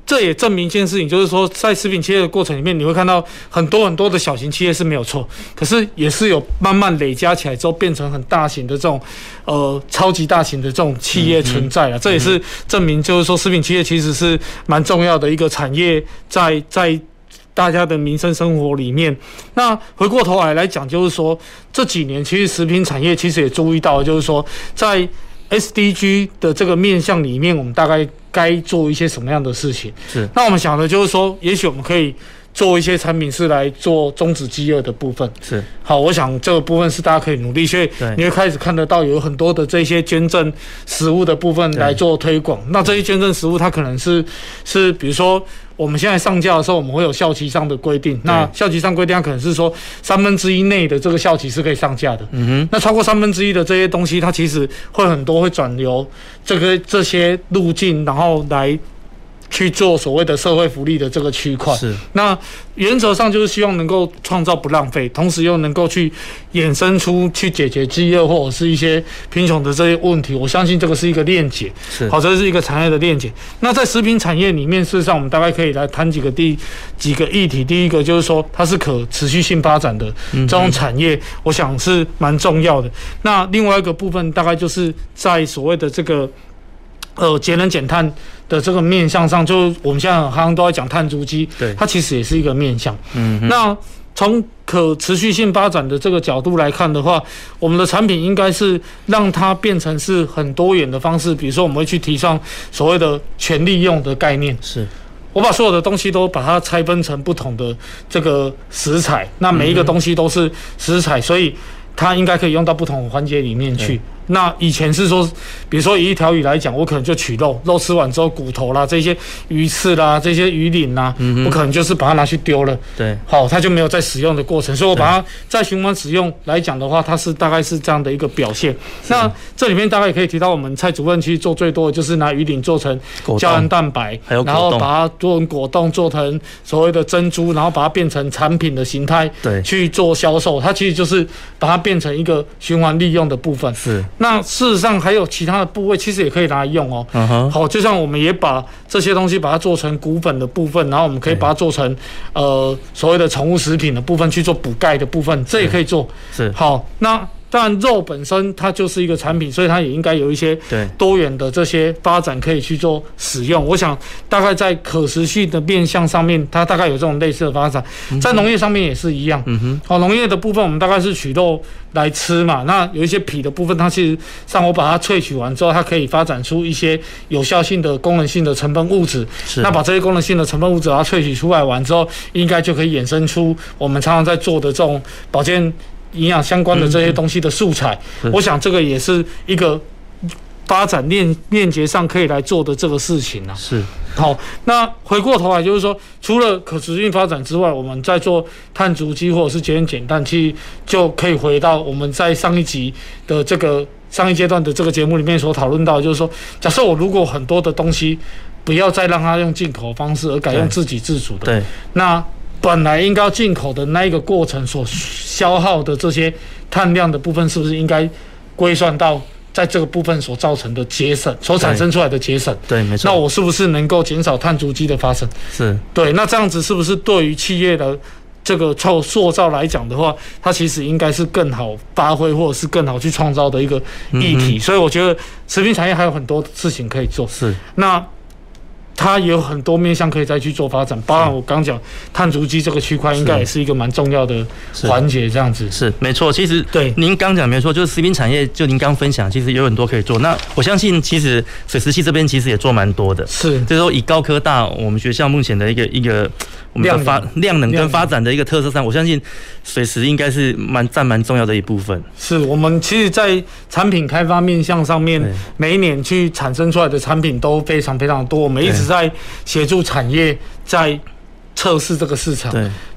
这也证明一件事情，就是说在食品企业的过程里面，你会看到很多很多的小型企业是没有错，可是也是有慢慢累加起来之后变成很大型的这种呃超级大型的这种企业存在了。这也是证明，就是说食品企业其实是蛮重要的一个产业，在在。大家的民生生活里面，那回过头来来讲，就是说这几年其实食品产业其实也注意到，就是说在 S D G 的这个面向里面，我们大概该做一些什么样的事情？是。那我们想的就是说，也许我们可以做一些产品是来做终止饥饿的部分。是。好，我想这个部分是大家可以努力，所以你会开始看得到有很多的这些捐赠食物的部分来做推广。那这些捐赠食物，它可能是是比如说。我们现在上架的时候，我们会有效期上的规定。那效期上规定，它可能是说三分之一内的这个效期是可以上架的。嗯、那超过三分之一的这些东西，它其实会很多会转流这个这些路径，然后来去做所谓的社会福利的这个区块。是。那原则上就是希望能够创造不浪费，同时又能够去衍生出去解决饥饿或者是一些贫穷的这些问题。我相信这个是一个链接。是。好，这是一个产业的链接。那在食品产业里面，事实上我们大概可以来谈几个第几个议题。第一个就是说，它是可持续性发展的这种产业，嗯、我想是蛮重要的。那另外一个部分，大概就是在所谓的这个。呃，节能减碳的这个面向上，就我们现在很夯都在讲碳足迹，它其实也是一个面向。嗯，那从可持续性发展的这个角度来看的话，我们的产品应该是让它变成是很多元的方式，比如说我们会去提倡所谓的全利用的概念。是。我把所有的东西都把它拆分成不同的这个食材，那每一个东西都是食材，嗯、所以它应该可以用到不同的环节里面去。那以前是说，比如说以一条鱼来讲，我可能就取肉，肉吃完之后骨头啦、这些鱼刺啦、这些鱼鳞啦，嗯、我可能就是把它拿去丢了。对，好，它就没有在使用的过程，所以我把它在循环使用来讲的话，它是大概是这样的一个表现。那这里面大概也可以提到，我们蔡主任其实做最多的就是拿鱼鳞做成胶原蛋白，然后把它做成果冻，做成所谓的珍珠，然后把它变成产品的形态，对，去做销售。它其实就是把它变成一个循环利用的部分。是。那事实上还有其他的部位，其实也可以拿来用哦。Uh huh. 好，就像我们也把这些东西把它做成骨粉的部分，然后我们可以把它做成呃所谓的宠物食品的部分去做补钙的部分，这也可以做。是。好，那当然肉本身它就是一个产品，所以它也应该有一些多元的这些发展可以去做使用。我想大概在可持续的面向上面，它大概有这种类似的发展。在农业上面也是一样。嗯哼。好，农业的部分我们大概是取肉来吃嘛，那有一些皮的部分，它其实上我把它萃取完之后，它可以发展出一些有效性的功能性的成分物质。是。那把这些功能性的成分物质把它萃取出来完之后，应该就可以衍生出我们常常在做的这种保健营养相关的这些东西的素材，嗯、我想这个也是一个发展链链接上可以来做的这个事情啊。是。好，那回过头来就是说，除了可持续发展之外，我们在做碳足迹或者是节能减碳，其实就可以回到我们在上一集的这个上一阶段的这个节目里面所讨论到，就是说，假设我如果很多的东西不要再让它用进口方式，而改用自给自足的，对，那本来应该进口的那一个过程所消耗的这些碳量的部分，是不是应该归算到在这个部分所造成的节省，所产生出来的节省？对，没错。那我是不是能够减少碳足迹的发生？是。对，那这样子是不是对于企业的这个创塑造来讲的话，它其实应该是更好发挥，或者是更好去创造的一个议题？嗯、所以我觉得食品产业还有很多事情可以做。是。那它也有很多面向可以再去做发展，包含我刚讲碳足迹这个区块，应该也是一个蛮重要的环节。这样子是没错。其实对您刚讲没错，就是食品产业，就您刚分享，其实有很多可以做。那我相信，其实水石系这边其实也做蛮多的。是，就是说以高科大我们学校目前的一个一个我们的发量能跟发展的一个特色上，我相信水石应该是蛮占蛮重要的一部分。是我们其实，在产品开发面向上面，每一年去产生出来的产品都非常非常多。我们一直在协助产业在测试这个市场。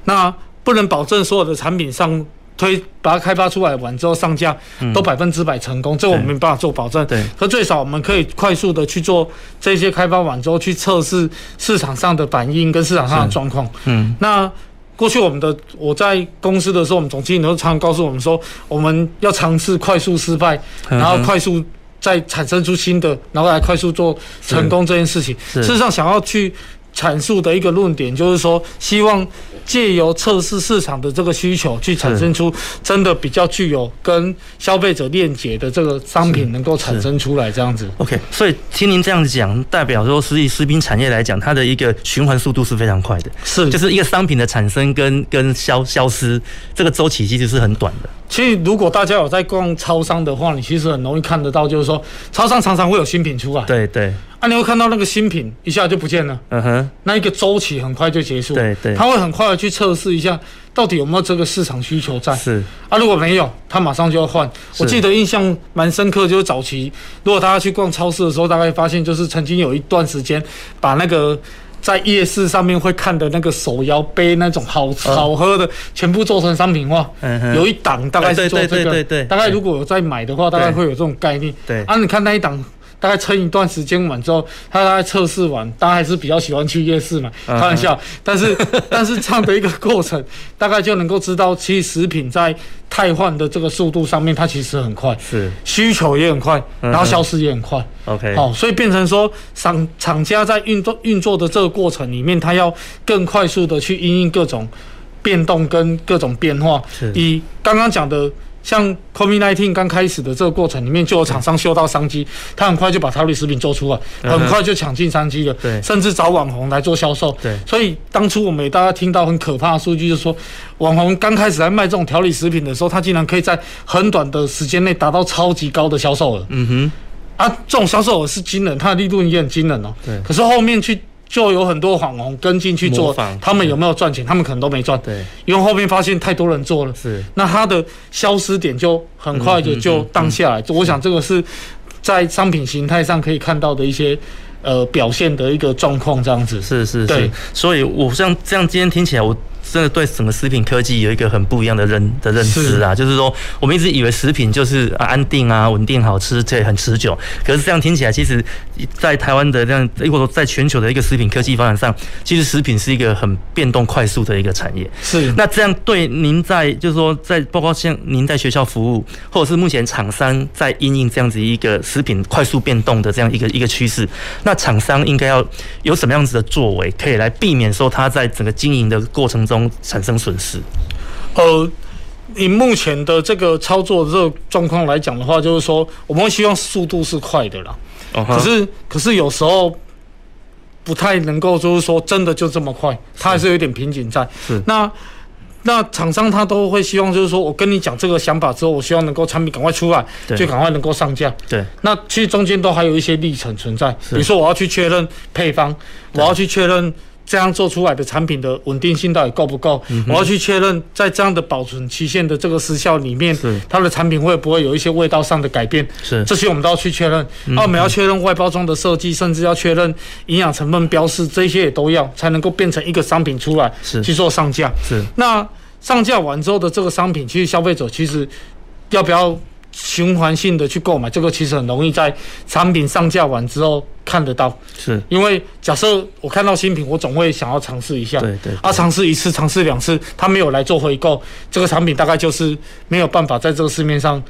那不能保证所有的产品上推把它开发出来完之后上架都百分之百成功，嗯、这我们没办法做保证。对，可最少我们可以快速的去做这些开发完之后去测试市场上的反应跟市场上的状况。嗯，那。过去我们的我在公司的时候，我们总经理都常常告诉我们说，我们要尝试快速失败，然后快速再产生出新的，然后来快速做成功这件事情。事实上，想要去阐述的一个论点就是说，希望借由测试市场的这个需求，去产生出真的比较具有跟消费者链接的这个商品，能够产生出来这样子。OK， 所以听您这样讲，代表说，实际食品产业来讲，它的一个循环速度是非常快的，是就是一个商品的产生跟跟消消失，这个周期其实是很短的。其实如果大家有在逛超商的话，你其实很容易看得到，就是说超商常常会有新品出来。对对。啊，你会看到那个新品一下就不见了。嗯哼。那一个周期很快就结束。对对。他会很快的去测试一下，到底有没有这个市场需求在。是。啊，如果没有，他马上就要换。我记得印象蛮深刻，就是早期如果大家去逛超市的时候，大概发现就是曾经有一段时间把那个。在夜市上面会看的那个手摇杯那种好好喝的，全部做成商品化。有一档大概是做这个，大概如果有在买的话，大概会有这种概念。对啊，你看那一档大概撑一段时间完之后，他大概测试完，大家还是比较喜欢去夜市嘛，开玩笑。但是但是这样的一个过程，大概就能够知道，其实食品在汰换的这个速度上面，它其实很快，是需求也很快，然后消失也很快。OK， 好，所以变成说，厂厂家在运作运作的这个过程里面，它要更快速的去因应各种变动跟各种变化。以刚刚讲的。像 COVID 十九 刚开始的这个过程里面，就有厂商嗅到商机，他很快就把调理食品做出来，很快就抢进商机了，甚至找网红来做销售。所以当初我们也大家听到很可怕的数据，就是说网红刚开始来卖这种调理食品的时候，他竟然可以在很短的时间内达到超级高的销售额。嗯哼，啊，这种销售额是惊人，它的利润也很惊人哦。对，可是后面去。就有很多网红跟进去做，他们有没有赚钱？他们可能都没赚，因为后面发现太多人做了，那它的消失点就很快的就荡下来。嗯嗯嗯、我想这个是在商品形态上可以看到的一些。呃，表现的一个状况这样子，是是是，对，所以我像这样今天听起来，我真的对整个食品科技有一个很不一样的认的认知啊，就是说我们一直以为食品就是安定啊、稳定、好吃，这很持久，可是这样听起来，其实，在台湾的这样，或者说在全球的一个食品科技发展上，其实食品是一个很变动快速的一个产业。是，那这样对您在就是说在包括像您在学校服务，或者是目前厂商在因应这样子一个食品快速变动的这样一个一个趋势，那厂商应该要有什么样子的作为，可以来避免说它在整个经营的过程中产生损失？呃，以目前的这个操作的这个状况来讲的话，就是说我们会希望速度是快的啦。Uh huh. 可是可是有时候不太能够，就是说真的就这么快，它还是有点瓶颈在。那那厂商他都会希望，就是说我跟你讲这个想法之后，我希望能够产品赶快出来，就赶快能够上架。对，那其实中间都还有一些历程存在，比如说我要去确认配方，我要去确认这样做出来的产品的稳定性到底够不够，嗯、我要去确认在这样的保存期限的这个时效里面，它的产品会不会有一些味道上的改变？是，这些我们都要去确认。嗯、啊，我们要确认外包装的设计，甚至要确认营养成分标示，这些也都要，才能够变成一个商品出来，去做上架。是，那上架完之后的这个商品，其实消费者其实要不要？循环性的去购买，这个其实很容易在产品上架完之后看得到。是，因为假设我看到新品，我总会想要尝试一下。对 对, 對。啊，尝试一次，尝试两次，他没有来做回购，这个产品大概就是没有办法在这个市面上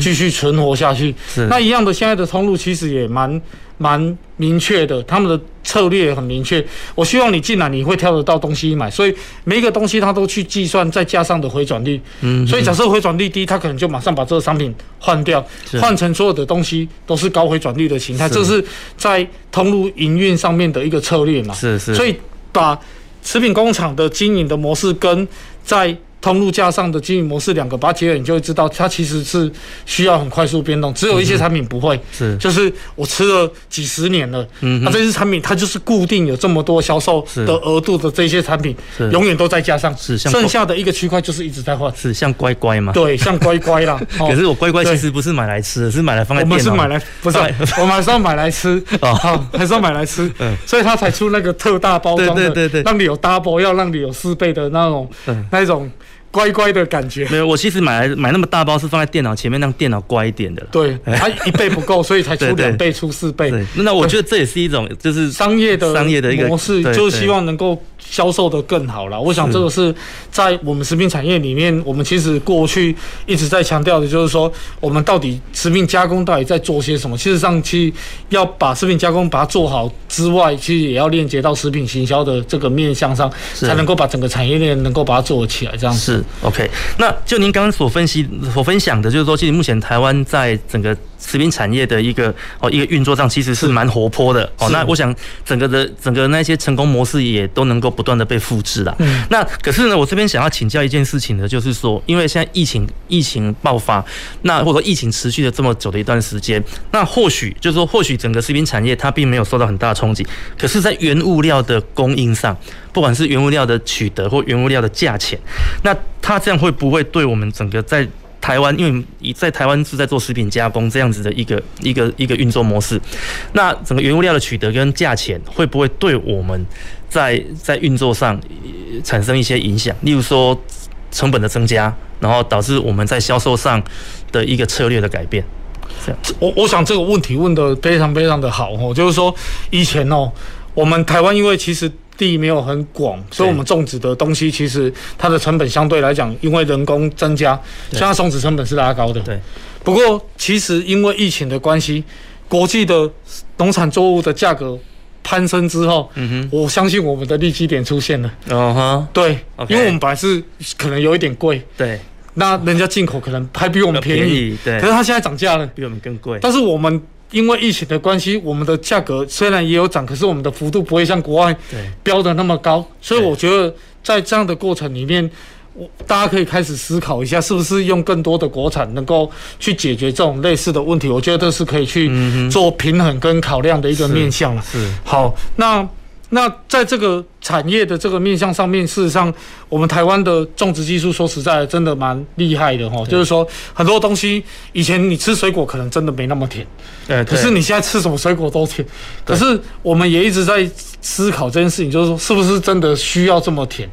继续存活下去。嗯、那一样的，现在的通路其实也蛮蛮明确的，他们的策略也很明确。我希望你进来，你会挑得到东西买，所以每一个东西他都去计算再加上的回转率。嗯，所以假设回转率低，他可能就马上把这个商品换掉，换成所有的东西都是高回转率的形态。这是在通路营运上面的一个策略嘛？是是。所以把食品工厂的经营的模式跟在通路架上的经营模式两个把它结合，你就会知道它其实是需要很快速变动。只有一些产品不会，嗯、就是我吃了几十年了，嗯，那、啊、这些产品它就是固定有这么多销售的额度的这些产品，永远都在架上，剩下的一个区块就是一直在换，是像乖乖嘛？对，像乖乖啦。可是我乖乖其实不是买来吃的，是买来放在电脑。我们是买来不是、啊，我们还是要买来吃哦，还是要买来吃，嗯、所以它才出那个特大包装的，对对对对，让你有 double， 要让你有四倍的那种、嗯、那种。乖乖的感觉没有，我其实买买那么大包是放在电脑前面，让电脑乖一点的。对，它一倍不够，所以才出两倍、出四倍。那我觉得这也是一种就是商业的商业的一个模式，就是希望能够销售的更好啦。我想这个是在我们食品产业里面，我们其实过去一直在强调的，就是说我们到底食品加工到底在做些什么？其实上去要把食品加工把它做好之外，其实也要链接到食品行销的这个面向上，才能够把整个产业链能够把它做起来。这样子。OK， 那就您刚刚所分析、所分享的，就是说，其实目前台湾在整个食品产业的一个哦一个运作上，其实是蛮活泼的哦。那我想整个的整个那些成功模式也都能够不断的被复制啦。嗯、那可是呢，我这边想要请教一件事情呢，就是说，因为现在疫情疫情爆发，那或者说疫情持续了这么久的一段时间，那或许就是说，或许整个食品产业它并没有受到很大的冲击，可是，在原物料的供应上。不管是原物料的取得或原物料的价钱，那它这样会不会对我们整个在台湾，因为在台湾是在做食品加工这样子的一个一个一个运作模式，那整个原物料的取得跟价钱会不会对我们在在运作上产生一些影响？例如说成本的增加，然后导致我们在销售上的一个策略的改变。这样，我我想这个问题问得非常非常的好哦，就是说以前哦，我们台湾因为其实。地没有很广，所以我们种植的东西其实它的成本相对来讲，因为人工增加，像它种植成本是拉高的。对。不过其实因为疫情的关系，国际的农产作物的价格攀升之后，嗯、我相信我们的利基点出现了。哦哈。对， okay. 因为我们本来是可能有一点贵。对。那人家进口可能还比我们便宜，便宜对。可是它现在涨价了，比我们更贵。但是我们。因为疫情的关系，我们的价格虽然也有涨，可是我们的幅度不会像国外标的那么高，所以我觉得在这样的过程里面，大家可以开始思考一下，是不是用更多的国产能够去解决这种类似的问题？我觉得这是可以去做平衡跟考量的一个面向了。好，那那在这个产业的这个面向上面，事实上，我们台湾的种植技术说实在的真的蛮厉害的哈，就是说很多东西以前你吃水果可能真的没那么甜，可是你现在吃什么水果都甜。可是我们也一直在思考这件事情，就是说是不是真的需要这么甜？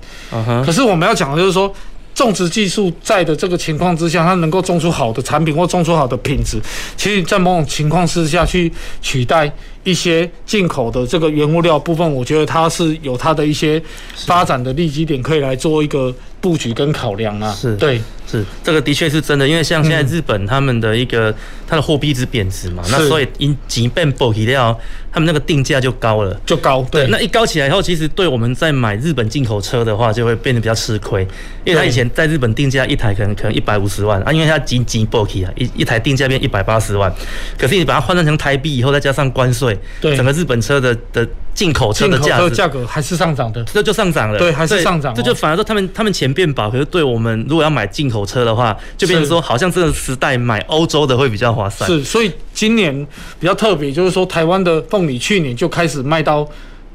可是我们要讲的就是说。种植技术在的这个情况之下，它能够种出好的产品或种出好的品质，其实在某种情况之下去取代一些进口的这个原物料部分，我觉得它是有它的一些发展的利基点，可以来做一个布局跟考量啊。是，对，是这个的确是真的，因为像现在日本他们的一个、嗯、它的货币一直贬值嘛，那所以因即便爆起料，他们那个定价就高了，就高，对，对，那一高起来以后，其实对我们在买日本进口车的话，就会变得比较吃亏，因为它以前。在日本定价一台可能可能一百五十万啊，因为它紧紧 bulky 啊，一一台定价变一百八十万，可是你把它换算成台币以后，再加上关税，整个日本车的的进口车的价格价格还是上涨的，这就上涨了，对，还是上涨、哦，这就反而说他们他们钱变薄，可是对我们如果要买进口车的话，就变成说好像这个时代买欧洲的会比较划算，是，所以今年比较特别，就是说台湾的凤梨去年就开始卖到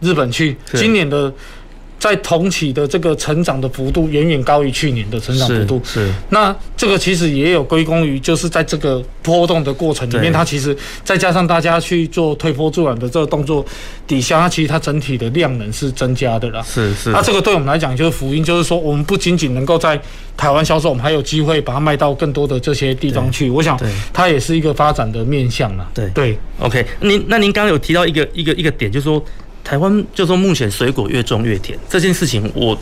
日本去，今年的。在同期的这个成长的幅度远远高于去年的成长幅度，是。是那这个其实也有归功于，就是在这个波动的过程里面，它其实再加上大家去做推波助澜的这个动作底下，它其实它整体的量能是增加的啦。是是。那、啊、这个对我们来讲就是福音，就是说我们不仅仅能够在台湾销售，我们还有机会把它卖到更多的这些地方去。我想它也是一个发展的面向啦。对对。OK， 您那您刚刚有提到一个一个一个点，就是说。台湾就说目前水果越种越甜这件事情我，我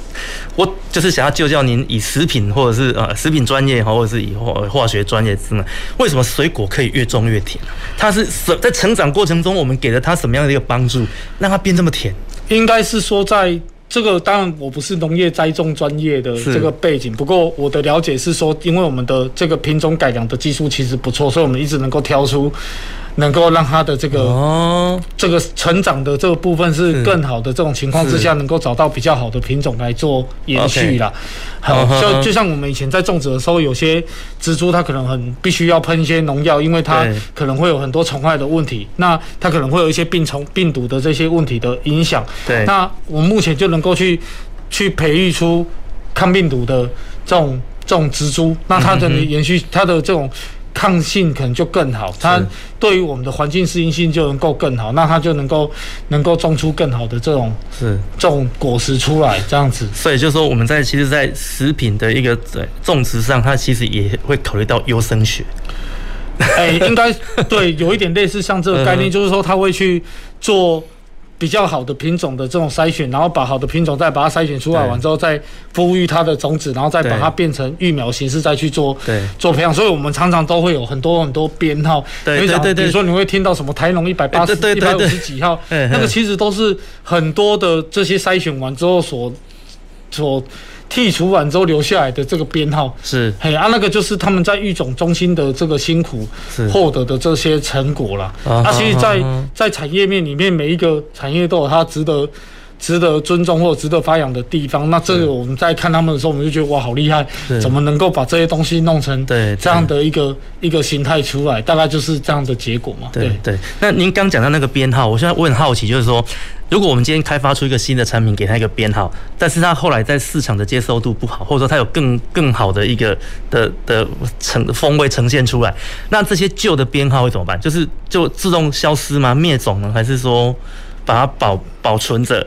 我就是想要就教您以食品或者是呃食品专业或者是以化学专业之类，为什么水果可以越种越甜？它是在成长过程中我们给了它什么样的一个帮助，让它变这么甜？应该是说在。这个当然我不是农业栽种专业的这个背景，不过我的了解是说，因为我们的这个品种改良的技术其实不错，所以我们一直能够挑出能够让他的这个、哦、这个成长的这个部分是更好的这种情况之下，能够找到比较好的品种来做延续啦。好，就就像我们以前在种植的时候，有些植株它可能很必须要喷一些农药，因为它可能会有很多虫害的问题，那它可能会有一些病虫病毒的这些问题的影响。对，那我们目前就能够去去培育出抗病毒的这种这种植株，那它的延续，它的这种抗性可能就更好，它对于我们的环境适应性就能够更好，那它就能够能够种出更好的这种是这种果实出来，这样子。所以就是说我们在其实，在食品的一个种植上，它其实也会考虑到优生学。哎、欸，应该对，有一点类似像这个概念，就是说它会去做比较好的品种的这种筛选，然后把好的品种再把它筛选出来完之后，再孵育它的种子，然后再把它变成育苗形式再去做做培养。所以我们常常都会有很多很多编号，对对对，比如说你会听到什么台农一百八十、一百五十几号，那个其实都是很多的这些筛选完之后所所。剔除完之后留下来的这个编号是，嘿啊，那个就是他们在育种中心的这个辛苦获得的这些成果啦。啊，啊其实在，在在产业面里面，每一个产业都有它值得。值得尊重或值得发扬的地方，那这个我们在看他们的时候，我们就觉得哇，好厉害，怎么能够把这些东西弄成这样的一个一个形态出来？大概就是这样的结果嘛。对 对, 對。那您刚讲到那个编号，我现在我很好奇，就是说，如果我们今天开发出一个新的产品，给它一个编号，但是它后来在市场的接受度不好，或者说它有更更好的一个的的呈风味呈现出来，那这些旧的编号会怎么办？就是就自动消失吗？灭种呢？还是说把它保保存着？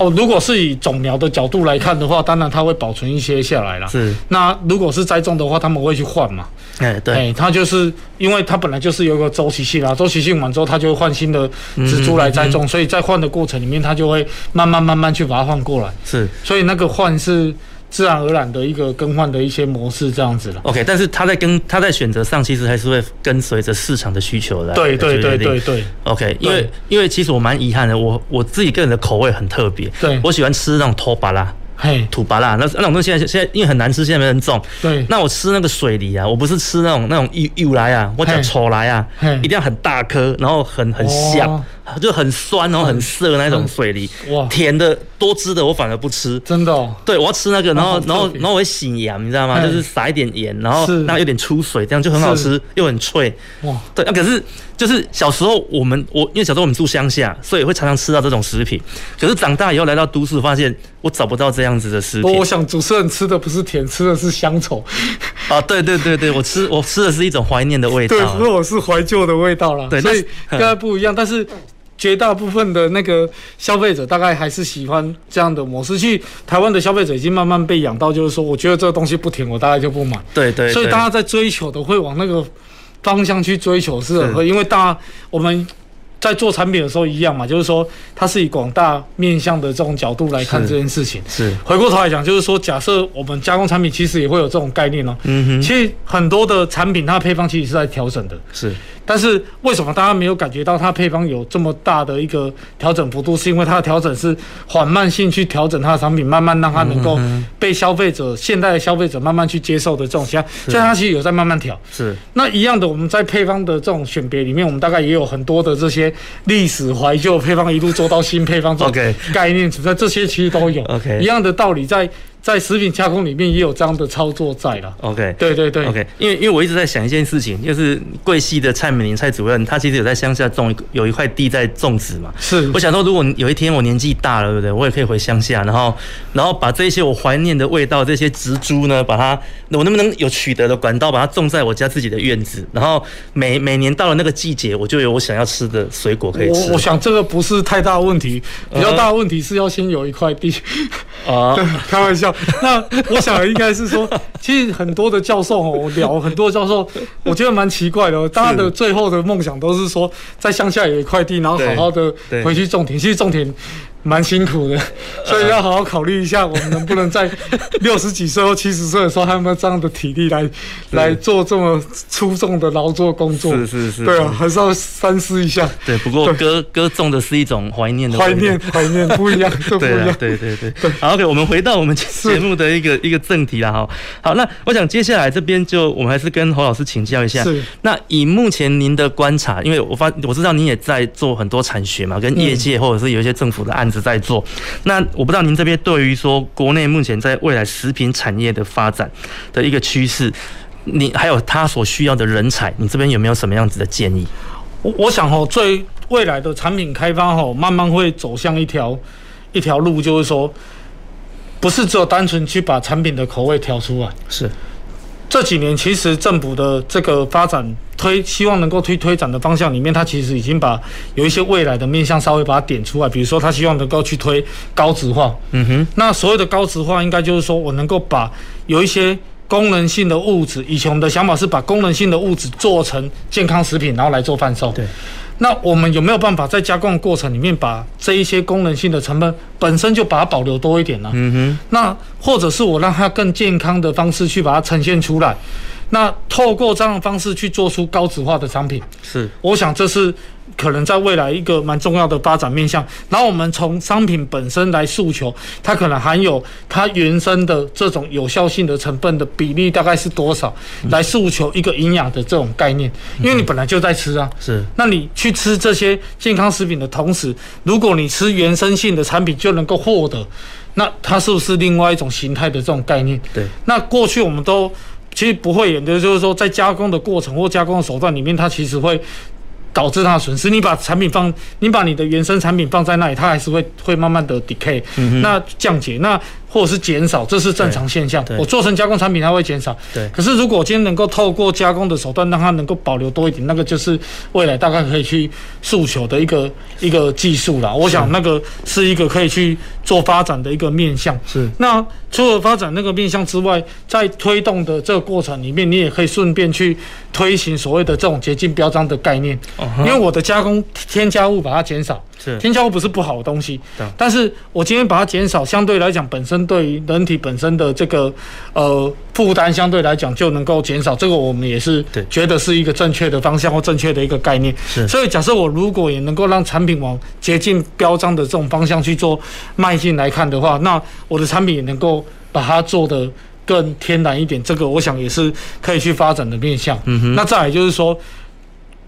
哦，如果是以种苗的角度来看的话，当然它会保存一些下来啦。是。那如果是栽种的话，他们会去换嘛？哎、欸，对。哎、欸，它就是因为它本来就是有一个周期性啦，周期性完之后，它就会换新的植株来栽种，嗯嗯，所以在换的过程里面，它就会慢慢慢慢去把它换过来。是。所以那个换是自然而然的一个更换的一些模式这样子了。OK， 但是它在跟它在选择上，其实还是会跟随着市场的需求来。对对对对对。OK， 因为因为其实我蛮遗憾的，我我自己个人的口味很特别，对，我喜欢吃那种土芭拉。嘿，土芭拉，那那种东西现在现在因为很难吃，现在没人种。对。那我吃那个水梨啊，我不是吃那种那种柚柚来啊，我讲丑来啊，一定要很大颗，然后很很香。哦，就很酸，然后很涩那种水梨，甜的多汁的我反而不吃，真的、哦。对，我要吃那个，然后然后然后我会洗盐，你知道吗？就是撒一点盐，然后让它有点出水，这样就很好吃，又很脆。哇，对、啊。可是就是小时候我们我因为小时候我们住乡下，所以会常常吃到这种食品。可是长大以后来到都市，发现我找不到这样子的食品。我想主持人吃的不是甜，吃的是乡愁。啊，对对对对，我吃我吃的是一种怀念的味道、啊。对，不过我是怀旧的味道啦。对，所以大概不一样，但是。绝大部分的那个消费者大概还是喜欢这样的模式。去台湾的消费者已经慢慢被养到，就是说，我觉得这个东西不甜，我大概就不买。对 对, 對。所以大家在追求的会往那个方向去追求，是很合，因为大家我们在做产品的时候一样嘛，就是说它是以广大面向的这种角度来看这件事情。是。是回过头来讲，就是说，假设我们加工产品其实也会有这种概念哦、喔。嗯哼。其实很多的产品它的配方其实是在调整的。是。但是为什么大家没有感觉到它配方有这么大的一个调整幅度？是因为它的调整是缓慢性去调整它的产品，慢慢让它能够被消费者、现代的消费者慢慢去接受的这种情况，所以它其实有在慢慢调。是。那一样的，我们在配方的这种选别里面，我们大概也有很多的这些历史怀旧配方一路做到新配方这种概念存在，这些其实都有。一样的道理在。在食品加工里面也有这样的操作在啦。OK， 对对对 ，OK， 因为因为我一直在想一件事情，就是贵系的蔡美玲蔡主任，他其实有在乡下种有一块地在种植嘛。是，我想说，如果有一天我年纪大了，对不对？我也可以回乡下，然后然后把这些我怀念的味道，这些植株呢，把它我能不能有取得的管道，把它种在我家自己的院子，然后每每年到了那个季节，我就有我想要吃的水果可以吃。我我想这个不是太大的问题，比较大的问题是要先有一块地。啊、uh, ，开玩笑。那我想应该是说，其实很多的教授我聊很多教授，我觉得蛮奇怪的。大家的最后的梦想都是说，在乡下有一块地，然后好好的回去种田。其实种田蛮辛苦的，所以要好好考虑一下，我们能不能在六十几岁或七十岁的时候，还有没有这样的体力来来做这么粗重的劳作工作？是是是，对啊，还是要三思一下。对，不过歌歌颂的是一种怀念的怀念，怀念不一样，对不一样。对对对对。好 ，OK， 我们回到我们节目的一个一个正题啦，哈。好，那我想接下来这边就我们还是跟侯老师请教一下。是。那以目前您的观察，因为我发我知道您也在做很多产学嘛，跟业界或者是有一些政府的案。在做，那我不知道您这边对于说国内目前在未来食品产业的发展的一个趋势，你还有它所需要的人才，你这边有没有什么样子的建议？我我想哦，最未来的产品开发哦，慢慢会走向一条一条路，就是说，不是只有单纯去把产品的口味调出来。是这几年其实政府的这个发展推，希望能够推推展的方向里面，它其实已经把有一些未来的面向稍微把它点出来，比如说它希望能够去推高质化。嗯哼，那所谓的高质化，应该就是说我能够把有一些功能性的物质，以前我们的想法是把功能性的物质做成健康食品，然后来做贩售。对。那我们有没有办法在加工的过程里面把这一些功能性的成分本身就把它保留多一点呢、啊？嗯哼。那或者是我让它更健康的方式去把它呈现出来，那透过这样的方式去做出高质化的产品，是，我想这是可能在未来一个蛮重要的发展面向。然后我们从商品本身来诉求，它可能含有它原生的这种有效性的成分的比例大概是多少，来诉求一个营养的这种概念。因为你本来就在吃啊，是，那你去吃这些健康食品的同时，如果你吃原生性的产品就能够获得，那它是不是另外一种形态的这种概念？对。那过去我们都其实不会演的，就是说在加工的过程或加工的手段里面，它其实会导致它的损失。你把产品放，你把你的原生产品放在那里，它还是会会慢慢的 decay，、嗯、那降解，那或者是减少，这是正常现象。我做成加工产品，它会减少。对。可是如果今天能够透过加工的手段，让它能够保留多一点，那个就是未来大概可以去诉求的一个一个技术啦。我想那个是一个可以去做发展的一个面向。是。那除了发展那个面向之外，在推动的这个过程里面，你也可以顺便去推行所谓的这种洁净标章的概念。因为我的加工添加物把它减少，添加物不是不好的东西，但是我今天把它减少，相对来讲本身对于人体本身的这个呃负担相对来讲就能够减少，这个我们也是觉得是一个正确的方向或正确的一个概念。所以假设我如果也能够让产品往洁净标章的这种方向去做迈进来看的话，那我的产品也能够把它做的更天然一点，这个我想也是可以去发展的面向。嗯、那再来就是说，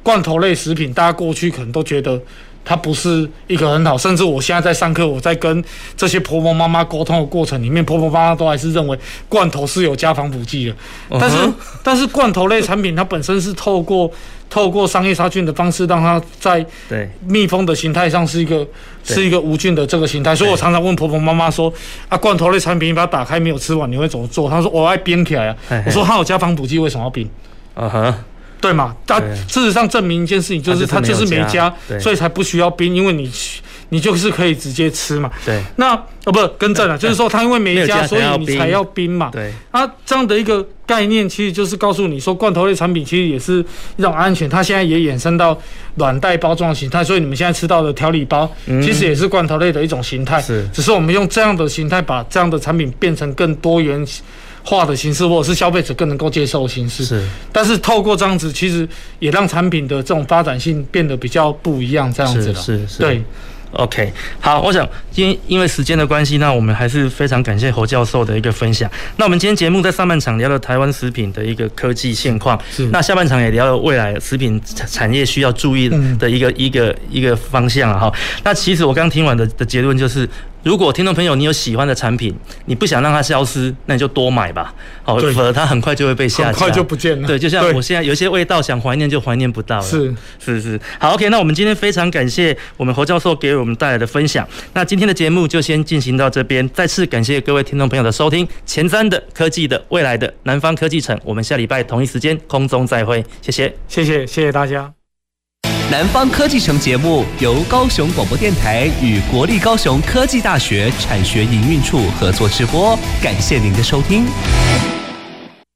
罐头类食品，大家过去可能都觉得它不是一个很好，甚至我现在在上课，我在跟这些婆婆妈妈沟通的过程里面，婆婆妈妈都还是认为罐头是有加防腐剂的。但是，但是罐头类产品它本身是透过透过商业杀菌的方式，让它在密封的形态上是一个是一个无菌的这个形态。所以我常常问婆婆妈妈说：“啊，罐头类产品你把它打开没有吃完，你会怎么做？”她说：“我爱冰起来啊。”我说：“它有加防腐剂，为什么要冰？”啊哈。对嘛？但事实上证明一件事情，就是它就是没加，所以才不需要冰，因为你你就是可以直接吃嘛。对。那哦不，更正了，就是说它因为没加，所以你才要冰嘛。对。啊，这样的一个概念，其实就是告诉你说，罐头类产品其实也是一种安全，它现在也衍生到软袋包装形态，所以你们现在吃到的调理包，其实也是罐头类的一种形态。是。只是我们用这样的形态，把这样的产品变成更多元化的形式，或者是消费者更能够接受的形式。是，但是透过这样子，其实也让产品的这种发展性变得比较不一样，这样子了。是是是，对。OK， 好，我想今天因为时间的关系，那我们还是非常感谢侯教授的一个分享。那我们今天节目在上半场聊了台湾食品的一个科技现况，那下半场也聊了未来食品产业需要注意的一个、嗯、一个一个方向哈。那其实我刚听完的的结论就是，如果听众朋友你有喜欢的产品，你不想让它消失，那你就多买吧，好，否则它很快就会被下架，很快就不见了。对，就像我现在有些味道想怀念就怀念不到了。是是是，好 ，OK， 那我们今天非常感谢我们侯教授给我们带来的分享。那今天的节目就先进行到这边，再次感谢各位听众朋友的收听。前瞻的科技的未来的南方科技城，我们下礼拜同一时间空中再会，谢谢，谢谢，谢谢大家。南方科技城节目由高雄广播电台与国立高雄科技大学产学营运处合作直播，感谢您的收听。